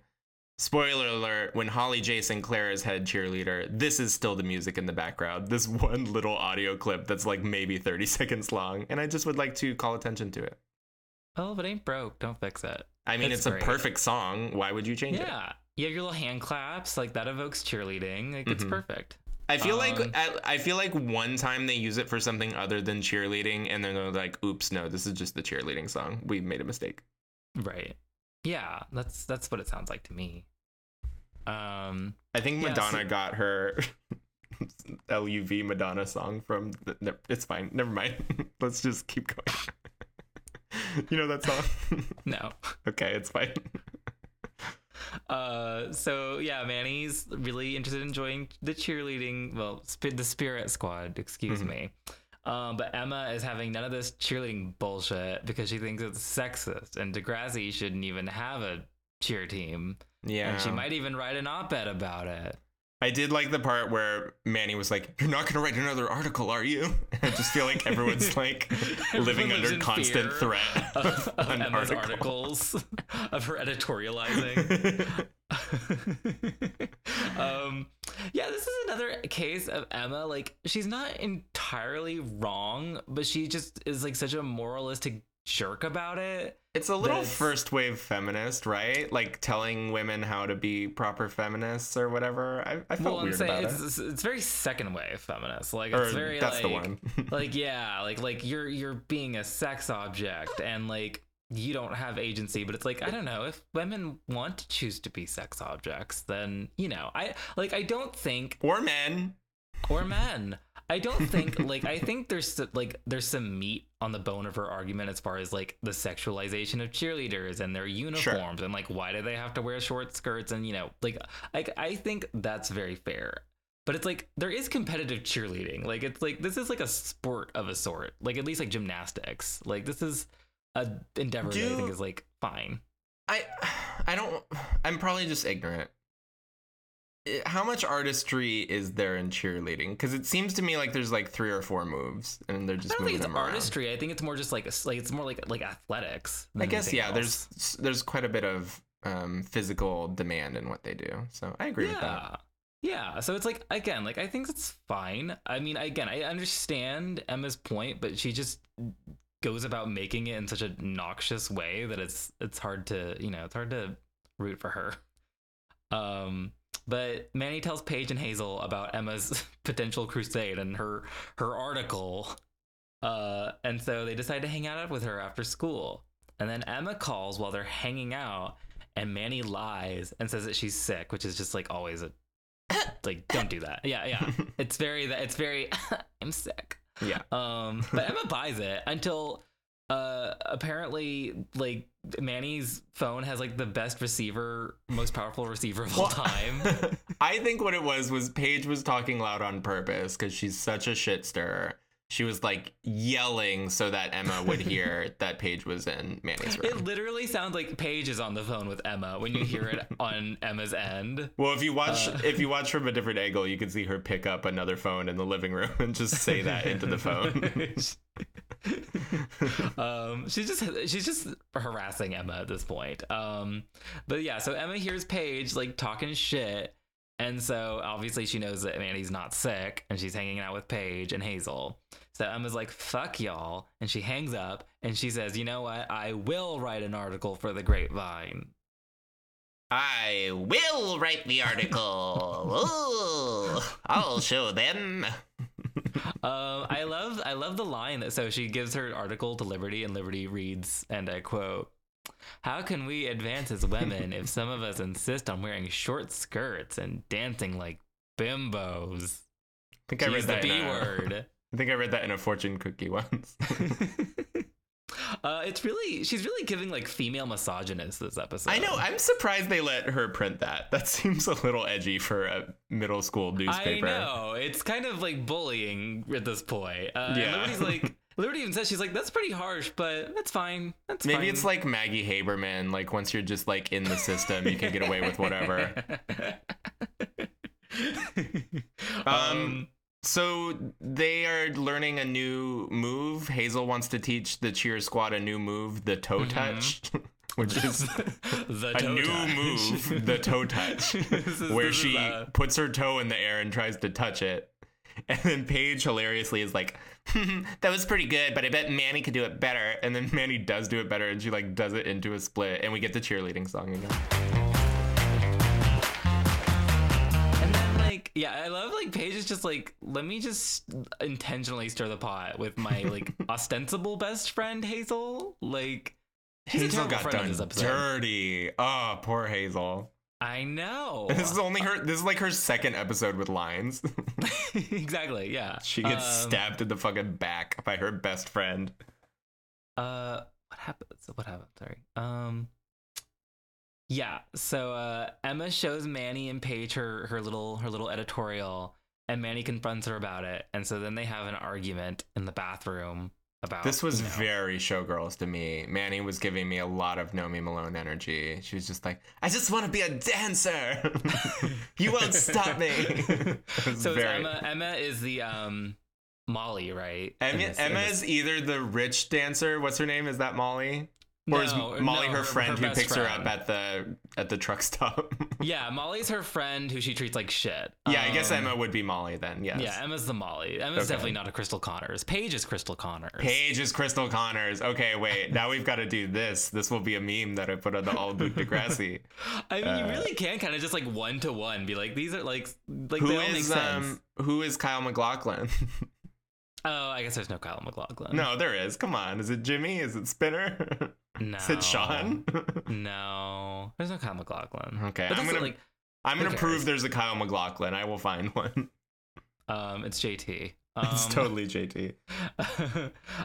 Spoiler alert, when Holly J. Sinclair is head cheerleader, this is still the music in the background. This one little audio clip that's like maybe 30 seconds long, and I just would like to call attention to it. Oh, if it ain't broke, don't fix it. I mean, it's a perfect song. Why would you change it? Yeah. You have your little hand claps, like that evokes cheerleading. Like it's perfect. I feel like one time they use it for something other than cheerleading, and then they're like, oops, no, this is just the cheerleading song. We made a mistake. Right. Yeah, that's what it sounds like to me. I think Madonna got her LUV Madonna song from... it's fine. Never mind. Let's just keep going. You know that song? No. Okay, it's fine. So, yeah, Manny's really interested in joining the cheerleading... Well, the Spirit Squad, excuse me. But Emma is having none of this cheerleading bullshit because she thinks it's sexist and Degrassi shouldn't even have a cheer team. Yeah. And she might even write an op-ed about it. I did like the part where Manny was like, you're not going to write another article, are you? I just feel like everyone's like living under constant threat of Emma's articles, of her editorializing. Yeah, this is another case of Emma. Like, she's not entirely wrong, but she just is like such a moralistic jerk about it. It's a little first wave feminist, right? Like telling women how to be proper feminists or whatever. I felt weird about it. It's very second wave feminist. Like it's very that's like the one. Like yeah, like you're being a sex object and like you don't have agency, but it's like, I don't know, if women want to choose to be sex objects, then, you know, I don't think... Or men. I don't think, like, I think there's some meat on the bone of her argument as far as, like, the sexualization of cheerleaders and their uniforms, and, like, why do they have to wear short skirts, and, you know, like, I think that's very fair. But it's like there is competitive cheerleading. Like, it's like, this is like a sport of a sort. Like, at least like gymnastics. Like, this is... an endeavor that I think is like fine. I'm probably just ignorant. How much artistry is there in cheerleading? Because it seems to me like there's like 3 or 4 moves, and they're just. I don't think it's artistry. Around. I think it's more just like it's more like athletics. I guess There's quite a bit of physical demand in what they do. So I agree with that. Yeah, so it's like, again, like, I think it's fine. I mean, again, I understand Emma's point, but she just goes about making it in such a noxious way that it's hard to, you know, it's hard to root for her. But Manny tells Paige and Hazel about Emma's potential crusade and her article. And so they decide to hang out with her after school. And then Emma calls while they're hanging out, and Manny lies and says that she's sick, which is just like always a like, don't do that. Yeah. It's very I'm sick. Yeah. But Emma buys it until apparently like Manny's phone has like the best receiver, most powerful receiver of all time. I think what it was Paige was talking loud on purpose because she's such a shit stirrer. She was like yelling so that Emma would hear that Paige was in Manny's room. It literally sounds like Paige is on the phone with Emma when you hear it on Emma's end. Well, if you watch from a different angle, you can see her pick up another phone in the living room and just say that into the phone. She's just harassing Emma at this point. But yeah, so Emma hears Paige like talking shit. And so, obviously, she knows that Manny's not sick, and she's hanging out with Paige and Hazel. So Emma's like, fuck y'all, and she hangs up, and she says, you know what, I will write an article for the Grapevine. I will write the article. Ooh, I'll show them. I love the line that so she gives her article to Liberty, and Liberty reads, and I quote, "How can we advance as women if some of us insist on wearing short skirts and dancing like bimbos?" I think I read that in a fortune cookie once. She's really giving like female misogynist this episode. I know. I'm surprised they let her print that. That seems a little edgy for a middle school newspaper. I know. It's kind of like bullying at this point. Yeah. Liberty's like, Liberty even says, she's like, "That's pretty harsh, but that's fine. That's maybe fine." Maybe it's like Maggie Haberman. Like once you're just like in the system, you can get away with whatever. So they are learning a new move. Hazel wants to teach the cheer squad a new move, the toe touch, which is the toe touch, where she puts her toe in the air and tries to touch it. And then Paige hilariously is like, "That was pretty good, but I bet Manny could do it better." And then Manny does do it better, and she like does it into a split, and we get the cheerleading song again. Yeah, I love, like, Paige is just like, let me just intentionally stir the pot with my, like, ostensible best friend, Hazel. Like, Hazel got done dirty. Oh, poor Hazel. I know. This is only her, this is, like, her second episode with lines. Exactly, yeah. She gets stabbed in the fucking back by her best friend. What happened? Sorry. Yeah, so Emma shows Manny and Paige her little editorial, and Manny confronts her about it, and so then they have an argument in the bathroom about this. Was very Showgirls to me. Manny was giving me a lot of Nomi Malone energy. She was just like, "I just want to be a dancer. You won't stop me." So very... Emma is the Molly, right? Emma is either the rich dancer. What's her name? Is that Molly? Or is Molly her friend who picks her up at the truck stop? Yeah, Molly's her friend who she treats like shit. Yeah, I guess Emma would be Molly then, yes. Yeah, Emma's the Molly. Emma's definitely not a Crystal Connors. Paige is Crystal Connors. Okay, wait. Now we've got to do this. This will be a meme that I put on the Allaboot Degrassi. I mean, you really can kind of just like one-to-one be like, these are like they all make sense. Who is Kyle MacLachlan? Oh, I guess there's no Kyle MacLachlan. No, there is. Come on. Is it Jimmy? Is it Spinner? No. Is it Sean? No. There's no Kyle MacLachlan. Okay. I'm gonna prove there's a Kyle MacLachlan. I will find one. It's JT. It's totally JT.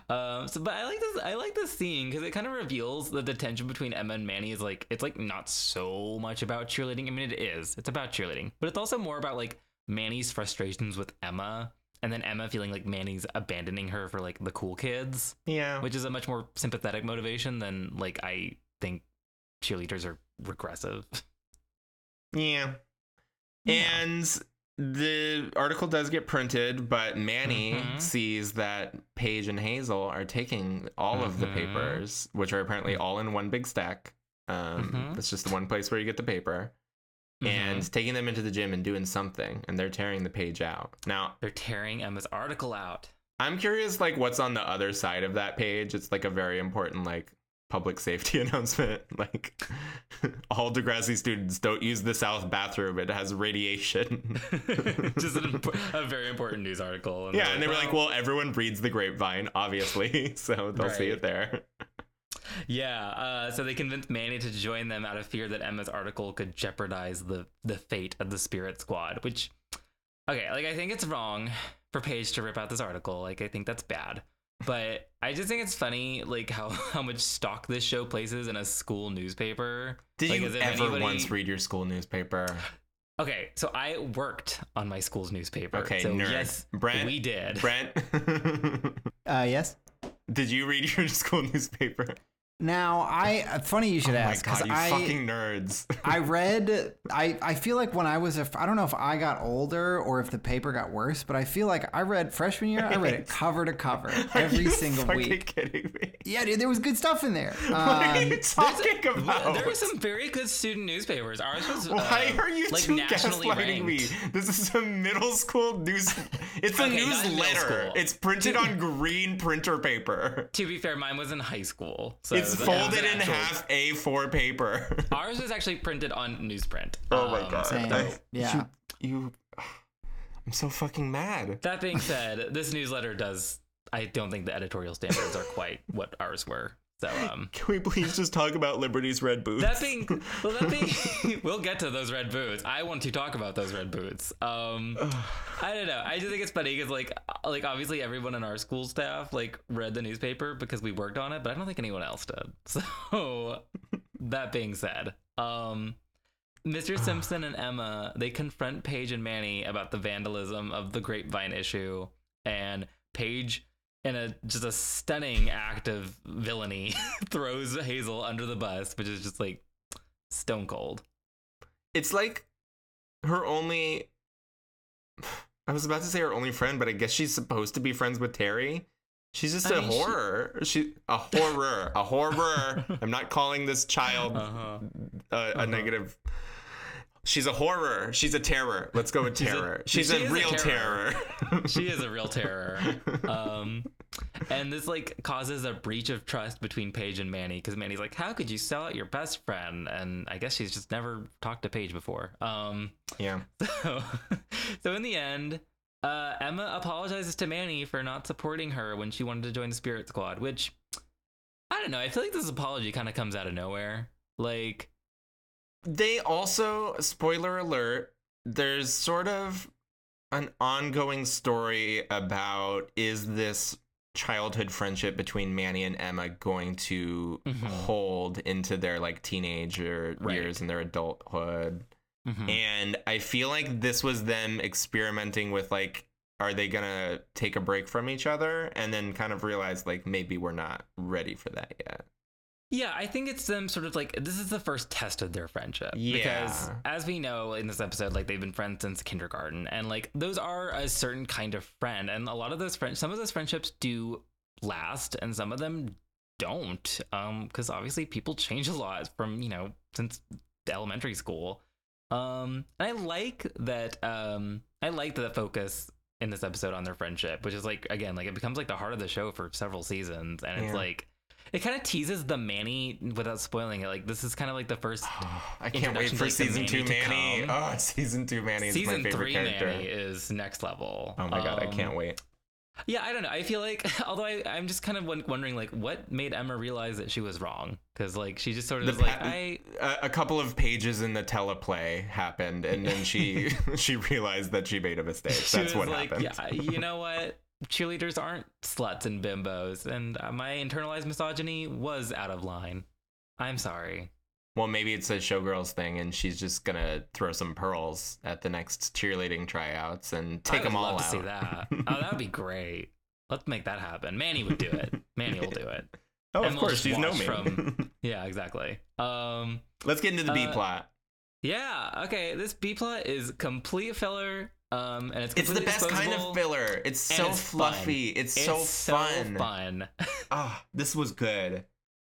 But I like this scene because it kind of reveals that the tension between Emma and Manny is like, it's like not so much about cheerleading. I mean, it is. It's about cheerleading. But it's also more about like Manny's frustrations with Emma. And then Emma feeling like Manny's abandoning her for like the cool kids. Yeah. Which is a much more sympathetic motivation than like I think cheerleaders are regressive. Yeah. And the article does get printed, but Manny sees that Paige and Hazel are taking all of the papers, which are apparently all in one big stack. That's just the one place where you get the paper. And taking them into the gym and doing something, and they're tearing the page out. Now they're tearing Emma's article out. I'm curious, like, what's on the other side of that page? It's like a very important, like, public safety announcement. Like, all Degrassi students, don't use the South bathroom; it has radiation. Just a very important news article. And yeah, and they were like, "Well, everyone reads the grapevine, obviously, so they'll see it there." Yeah, so they convinced Manny to join them out of fear that Emma's article could jeopardize the fate of the Spirit Squad, which, okay, like, I think it's wrong for Paige to rip out this article. Like, I think that's bad. But I just think it's funny, like, how much stock this show places in a school newspaper. Did like, you ever once read your school newspaper? Okay, so I worked on my school's newspaper. Okay, so nerd. Yes, Brent, we did. Brent? Yes? Did you read your school newspaper? Now, funny you should ask. My God, you fucking nerds. I feel like when I was, I don't know if I got older or if the paper got worse, but I feel like I read freshman year, I read it cover to cover every single week. Are you fucking kidding me? Yeah, dude, there was good stuff in there. What are you talking about? There were some very good student newspapers. Ours was, why are you like two gaslighting me? This is a middle school news. It's a newsletter. It's printed on green printer paper. To be fair, mine was in high school. So it's folded in half A4 paper. Ours was actually printed on newsprint. Oh my God. So, yeah. You I'm so fucking mad. That being said, this newsletter does, I don't think the editorial standards are quite what ours were. So, can we please just talk about Liberty's red boots? That being, we'll get to those red boots. I want to talk about those red boots. I don't know. I just think it's funny because, like obviously everyone in our school staff like read the newspaper because we worked on it, but I don't think anyone else did. So, that being said, Mr. Simpson and Emma, they confront Paige and Manny about the vandalism of the Grapevine issue, and Paige, in a stunning act of villainy, throws Hazel under the bus, which is just like stone cold. It's like her only, I was about to say her only friend, but I guess she's supposed to be friends with Terry. She's just a horror. I'm not calling this child a negative. She's a horror. She's a terror. Let's go with terror. She's a real terror. She is a real terror. And this like causes a breach of trust between Paige and Manny, because Manny's like, how could you sell out your best friend? And I guess she's just never talked to Paige before. Yeah. So in the end, Emma apologizes to Manny for not supporting her when she wanted to join the Spirit Squad, which, I don't know. I feel like this apology kind of comes out of nowhere. Like, they also, spoiler alert, there's sort of an ongoing story about, is this childhood friendship between Manny and Emma going to hold into their like teenager years and their adulthood? Mm-hmm. And I feel like this was them experimenting with like, are they gonna take a break from each other? And then kind of realize like, maybe we're not ready for that yet. Yeah, I think it's them sort of like, this is the first test of their friendship. Yeah. Because as we know in this episode, like they've been friends since kindergarten, and like those are a certain kind of friend. And a lot of those friends, some of those friendships do last and some of them don't. Because obviously people change a lot from, you know, since elementary school. And I like the focus in this episode on their friendship, which is like, again, like it becomes like the heart of the show for several seasons. And it's like, it kind of teases the Manny without spoiling it. Like, this is kind of like the first. Oh, I can't wait for season 2 Manny. Oh, season 2 Manny is my favorite character. Season 3 Manny is next level. Oh my God, I can't wait. Yeah, I don't know. I feel like, although I'm just kind of wondering, like, what made Emma realize that she was wrong? Because, like, she just sort of was like, a couple of pages in the teleplay happened, and then she she realized that she made a mistake. That's what happened. Yeah, you know what? Cheerleaders aren't sluts and bimbos, and my internalized misogyny was out of line. I'm sorry. Well, maybe it's a Showgirls thing, and she's just gonna throw some pearls at the next cheerleading tryouts and take them all out. I would love to see that. Oh, that'd be great. Let's make that happen. Manny would do it. Manny will do it. Oh, and of course, she's no me. Yeah, exactly. Let's get into the B plot. Yeah. Okay. This B plot is complete filler. And it's the best kind of filler. It's so fluffy. It's so fun. Ah, this was good.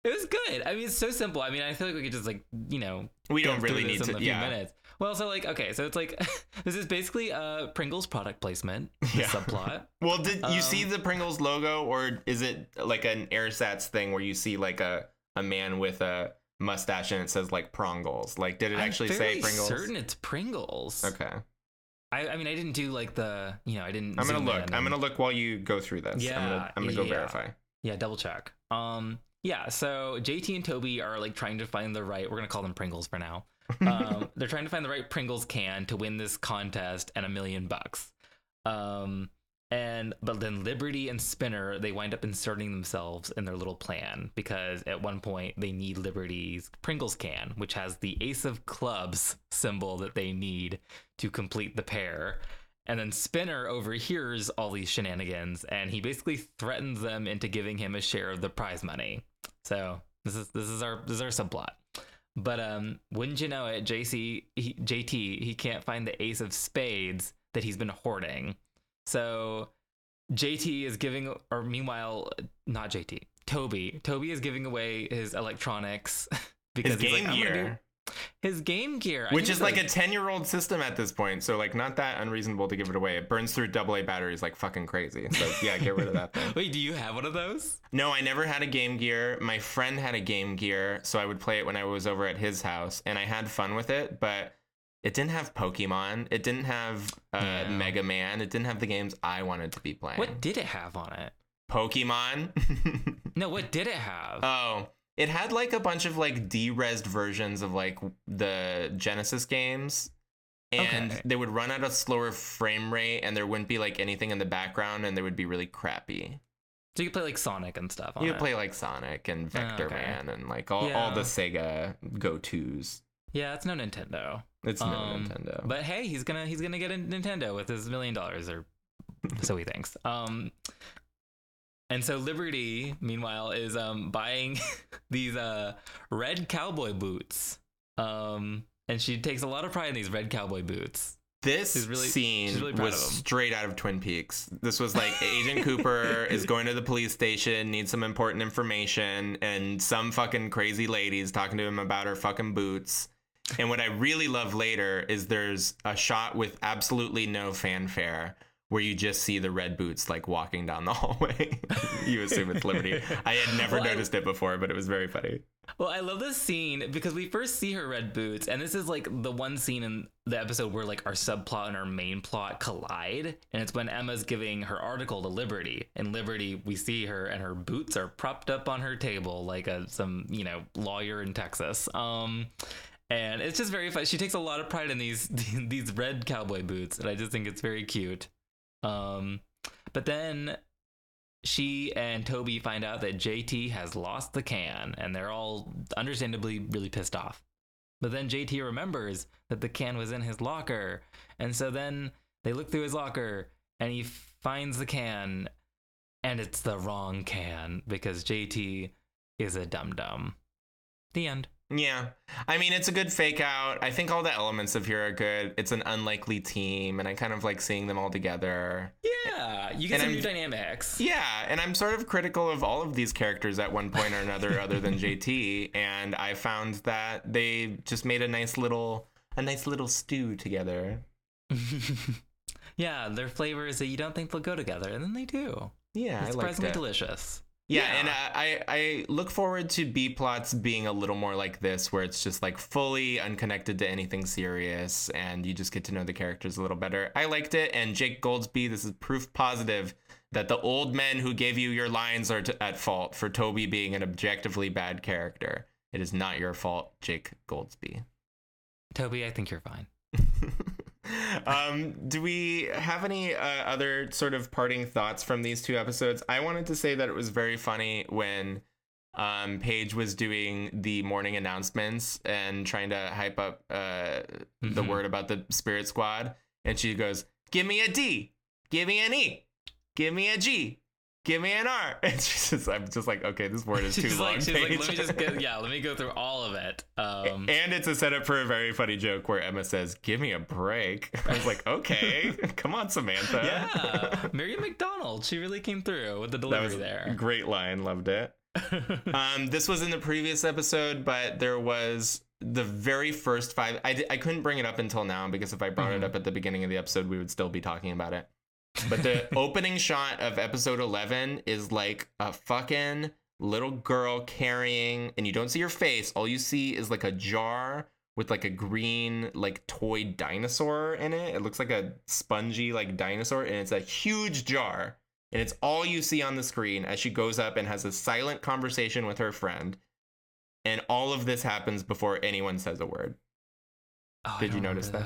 It was good. I mean, it's so simple. I mean, I feel like we could just like, you know, we don't really need to. Yeah. Minutes. Well, so like, okay, so it's like this is basically Pringles product placement subplot. Well, did you see the Pringles logo, or is it like an AirSats thing where you see like a man with a mustache and it says like Pringles? Like, did it actually say Pringles? I'm certain it's Pringles. Okay. I mean, I didn't do like the, you know, I didn't. I'm going to look. I'm going to look while you go through this. Yeah. I'm going to go verify. Yeah. Double check. Yeah. So JT and Toby are like trying to find the right, we're going to call them Pringles for now. They're trying to find the right Pringles can to win this contest and $1 million. But then Liberty and Spinner, they wind up inserting themselves in their little plan, because at one point they need Liberty's Pringles can, which has the Ace of Clubs symbol that they need to complete the pair. And then Spinner overhears all these shenanigans, and he basically threatens them into giving him a share of the prize money. So this is our subplot. But wouldn't you know it, JT can't find the Ace of Spades that he's been hoarding. So Toby is giving away his electronics, because his Game Gear. His Game Gear, which is like a 10-year-old system at this point, so like not that unreasonable to give it away. It burns through AA batteries like fucking crazy. So yeah, get rid of that thing. Wait, do you have one of those? No, I never had a Game Gear. My friend had a Game Gear, so I would play it when I was over at his house, and I had fun with it, but It didn't have Pokemon. It didn't have Mega Man. It didn't have the games I wanted to be playing. What did it have on it? Pokemon? No, what did it have? Oh, it had like a bunch of like de-resed versions of like the Genesis games. And okay. They would run at a slower frame rate and there wouldn't be like anything in the background and they would be really crappy. So you could play like Sonic and stuff on it. You could play like Sonic and Vector Man and like all the Sega go-tos. Yeah, it's no Nintendo. It's no Nintendo. But hey, he's gonna get a Nintendo with his $1 million, or so he thinks. And so Liberty, meanwhile, is buying these red cowboy boots. And she takes a lot of pride in these red cowboy boots. This scene was straight out of Twin Peaks. This was like Agent Cooper is going to the police station, needs some important information, and some fucking crazy lady's talking to him about her fucking boots. And what I really love later is there's a shot with absolutely no fanfare where you just see the red boots like walking down the hallway. You assume it's Liberty. I had never noticed it before, but it was very funny. Well, I love this scene because we first see her red boots, and this is like the one scene in the episode where like our subplot and our main plot collide, and it's when Emma's giving her article to Liberty. And Liberty, we see her, and her boots are propped up on her table like some lawyer in Texas. And it's just very fun. She takes a lot of pride in these red cowboy boots, and I just think it's very cute. But then she and Toby find out that JT has lost the can, and they're all understandably really pissed off. But then JT remembers that the can was in his locker, and so then they look through his locker, and he finds the can, and it's the wrong can, because JT is a dum-dum. The end. Yeah. I mean, it's a good fake out. I think all the elements of here are good. It's an unlikely team, and I kind of like seeing them all together. Yeah. You get some new dynamics. Yeah. And I'm sort of critical of all of these characters at one point or another, other than JT. And I found that they just made a nice little stew together. Yeah. Their flavors that you don't think they'll go together, and then they do. Yeah. It's surprisingly delicious. Yeah, and I look forward to B-plots being a little more like this, where it's just like fully unconnected to anything serious, and you just get to know the characters a little better. I liked it, and Jake Goldsby, this is proof positive that the old men who gave you your lines are at fault for Toby being an objectively bad character. It is not your fault, Jake Goldsby. Toby, I think you're fine. Do we have any other sort of parting thoughts from these two episodes? I wanted to say that it was very funny when Paige was doing the morning announcements and trying to hype up the word about the Spirit Squad. And she goes, "Give me a D, give me an E, give me a G, give me an R." And she's just, I'm just like, okay, this word is too long. She's like, let me just go through all of it. And it's a setup for a very funny joke where Emma says, "Give me a break." I was like, okay, come on, Samantha. Yeah, Miriam McDonald. She really came through with the delivery there. Great line, loved it. This was in the previous episode, but there was the very first five. I couldn't bring it up until now because if I brought it up at the beginning of the episode, we would still be talking about it. But the opening shot of episode 11 is like a fucking little girl carrying, and you don't see her face. All you see is like a jar with like a green, like toy dinosaur in it. It looks like a spongy, like dinosaur. And it's a huge jar. And it's all you see on the screen as she goes up and has a silent conversation with her friend. And all of this happens before anyone says a word. Oh, did you notice that?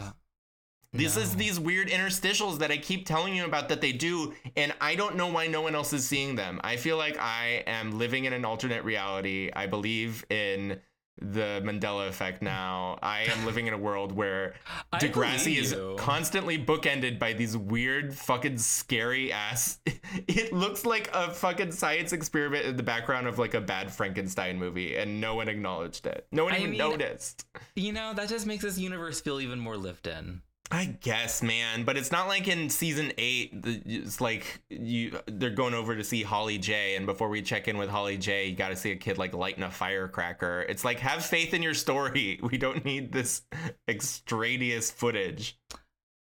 This is these weird interstitials that I keep telling you about that they do, and I don't know why no one else is seeing them. I feel like I am living in an alternate reality. I believe in the Mandela effect now. I am living in a world where Degrassi is constantly bookended by these weird fucking scary ass. It looks like a fucking science experiment in the background of like a bad Frankenstein movie, and no one acknowledged it. No one even noticed. You know, that just makes this universe feel even more lived in. I guess, man, but it's not like in season 8, it's like they're going over to see Holly J, and before we check in with Holly J, you got to see a kid like lighting a firecracker. It's like, have faith in your story. We don't need this extraneous footage.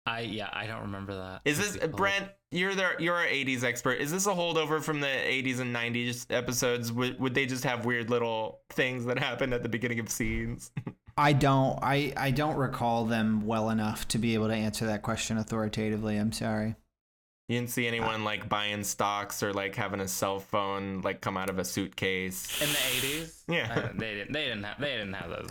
I don't remember that. Is this Brent? You're our 80s expert. Is this a holdover from the 80s and 90s episodes? Would they just have weird little things that happened at the beginning of scenes? I don't recall them well enough to be able to answer that question authoritatively. I'm sorry. You didn't see anyone like buying stocks or like having a cell phone like come out of a suitcase in the '80s. Yeah, they didn't have those.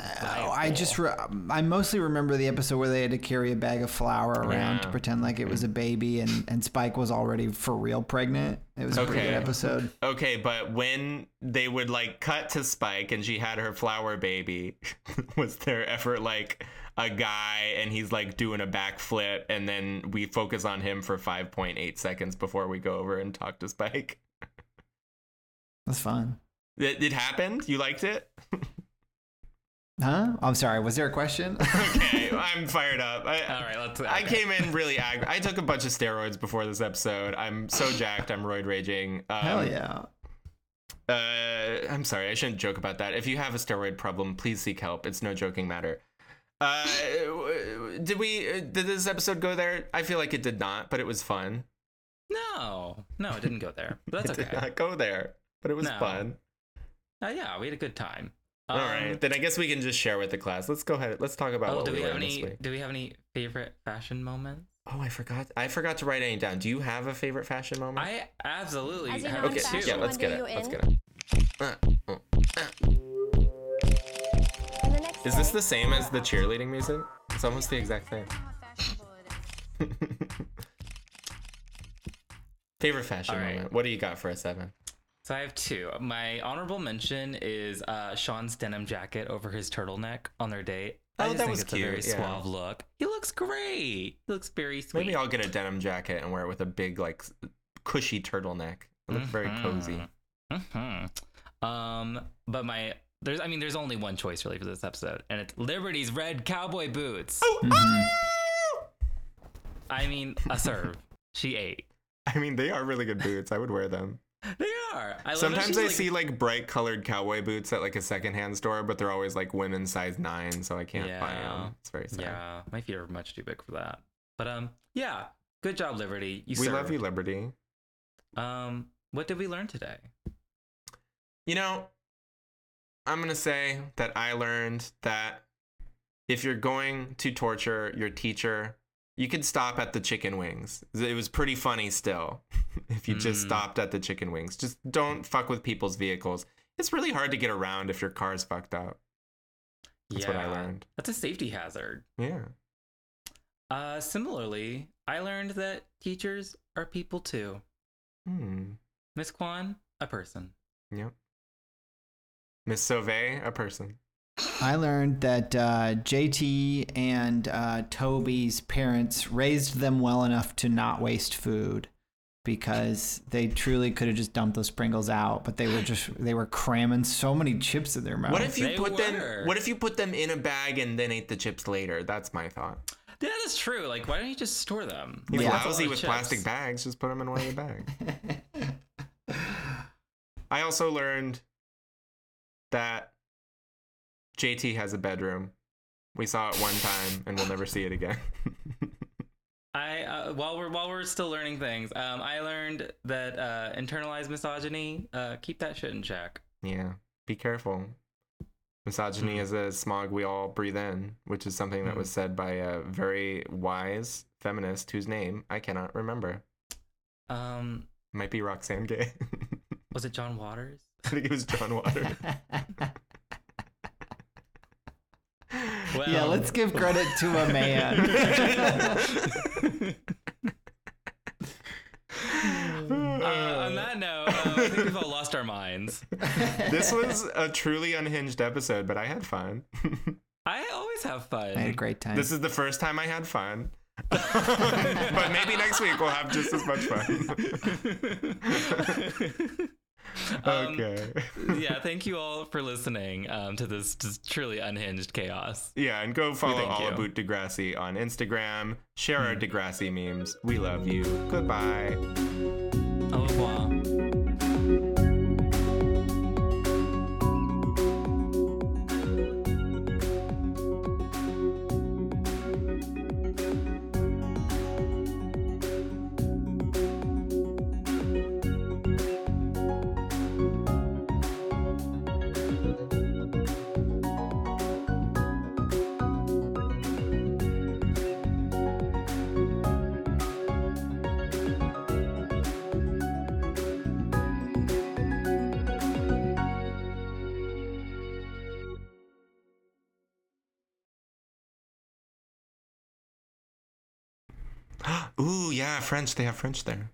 I mostly remember the episode where they had to carry a bag of flour around to pretend like it was a baby, and Spike was already for real pregnant. It was a pretty good episode. Okay, but when they would like cut to Spike and she had her flower baby, was there ever like a guy and he's like doing a backflip and then we focus on him for 5.8 seconds before we go over and talk to Spike? That's fun. It happened? You liked it? Huh? I'm sorry. Was there a question? Okay. I'm fired up. All right. Let's. Okay. I came in really aggro. I took a bunch of steroids before this episode. I'm so jacked. I'm roid raging. Hell yeah. I'm sorry. I shouldn't joke about that. If you have a steroid problem, please seek help. It's no joking matter. Did this episode go there? I feel like it did not, but it was fun. No, it didn't go there, but that's okay. It did not go there, but it was fun. Yeah, we had a good time. All right, then I guess we can just share with the class. Let's go ahead. Let's talk about what we learned this week. Do we have any favorite fashion moments? Oh, I forgot to write any down. Do you have a favorite fashion moment? I absolutely have two. Okay, yeah, let's get it. Let's get it. Is this the same as the cheerleading music? It's almost the exact thing. Favorite fashion moment. What do you got for us, Evan? So I have two. My honorable mention is Sean's denim jacket over his turtleneck on their date. I think that was cute. A very suave look. He looks great. He looks very sweet. Maybe I'll get a denim jacket and wear it with a big, like, cushy turtleneck. It looks very cozy. Mm-hmm. But my... There's only one choice really for this episode, and it's Liberty's red cowboy boots. Oh, I mean, a serve. She ate. I mean, they are really good boots. I would wear them. They are. Sometimes I see like bright colored cowboy boots at like a secondhand store, but they're always like women's size 9, so I can't buy them. It's very sad. Yeah, my feet are much too big for that. But yeah, good job, Liberty. We served. Love you, Liberty. What did we learn today? You know, I'm going to say that I learned that if you're going to torture your teacher, you could stop at the chicken wings. It was pretty funny still if you just stopped at the chicken wings. Just don't fuck with people's vehicles. It's really hard to get around if your car's fucked up. That's what I learned. That's a safety hazard. Yeah. Similarly, I learned that teachers are people too. Miss Kwan, a person. Yep. Miss Sauvé, a person. I learned that JT and Toby's parents raised them well enough to not waste food, because they truly could have just dumped those Pringles out, but they were cramming so many chips in their mouth. What if you put them in a bag and then ate the chips later? That's my thought. Yeah, that's true. Like, why don't you just store them? He's lousy with plastic bags. Just put them in one of the bags. I also learned that JT has a bedroom. We saw it one time and we'll never see it again. I while we're still learning things, I learned that internalized misogyny, keep that shit in check. Yeah, be careful. Misogyny is a smog we all breathe in, which is something that was said by a very wise feminist whose name I cannot remember. Might be Roxanne Gay. Was it John Waters? I think it was John Waters. Well, yeah, let's give credit to a man. On that note, I think we've all lost our minds. This was a truly unhinged episode, but I had fun. I always have fun. I had a great time. This is the first time I had fun. But maybe next week we'll have just as much fun. Okay. Yeah, thank you all for listening to this just truly unhinged chaos. Yeah, and go follow Allaboot Degrassi on Instagram. Share our Degrassi memes. We love you. Goodbye. Au revoir. Ooh, yeah, French. They have French there.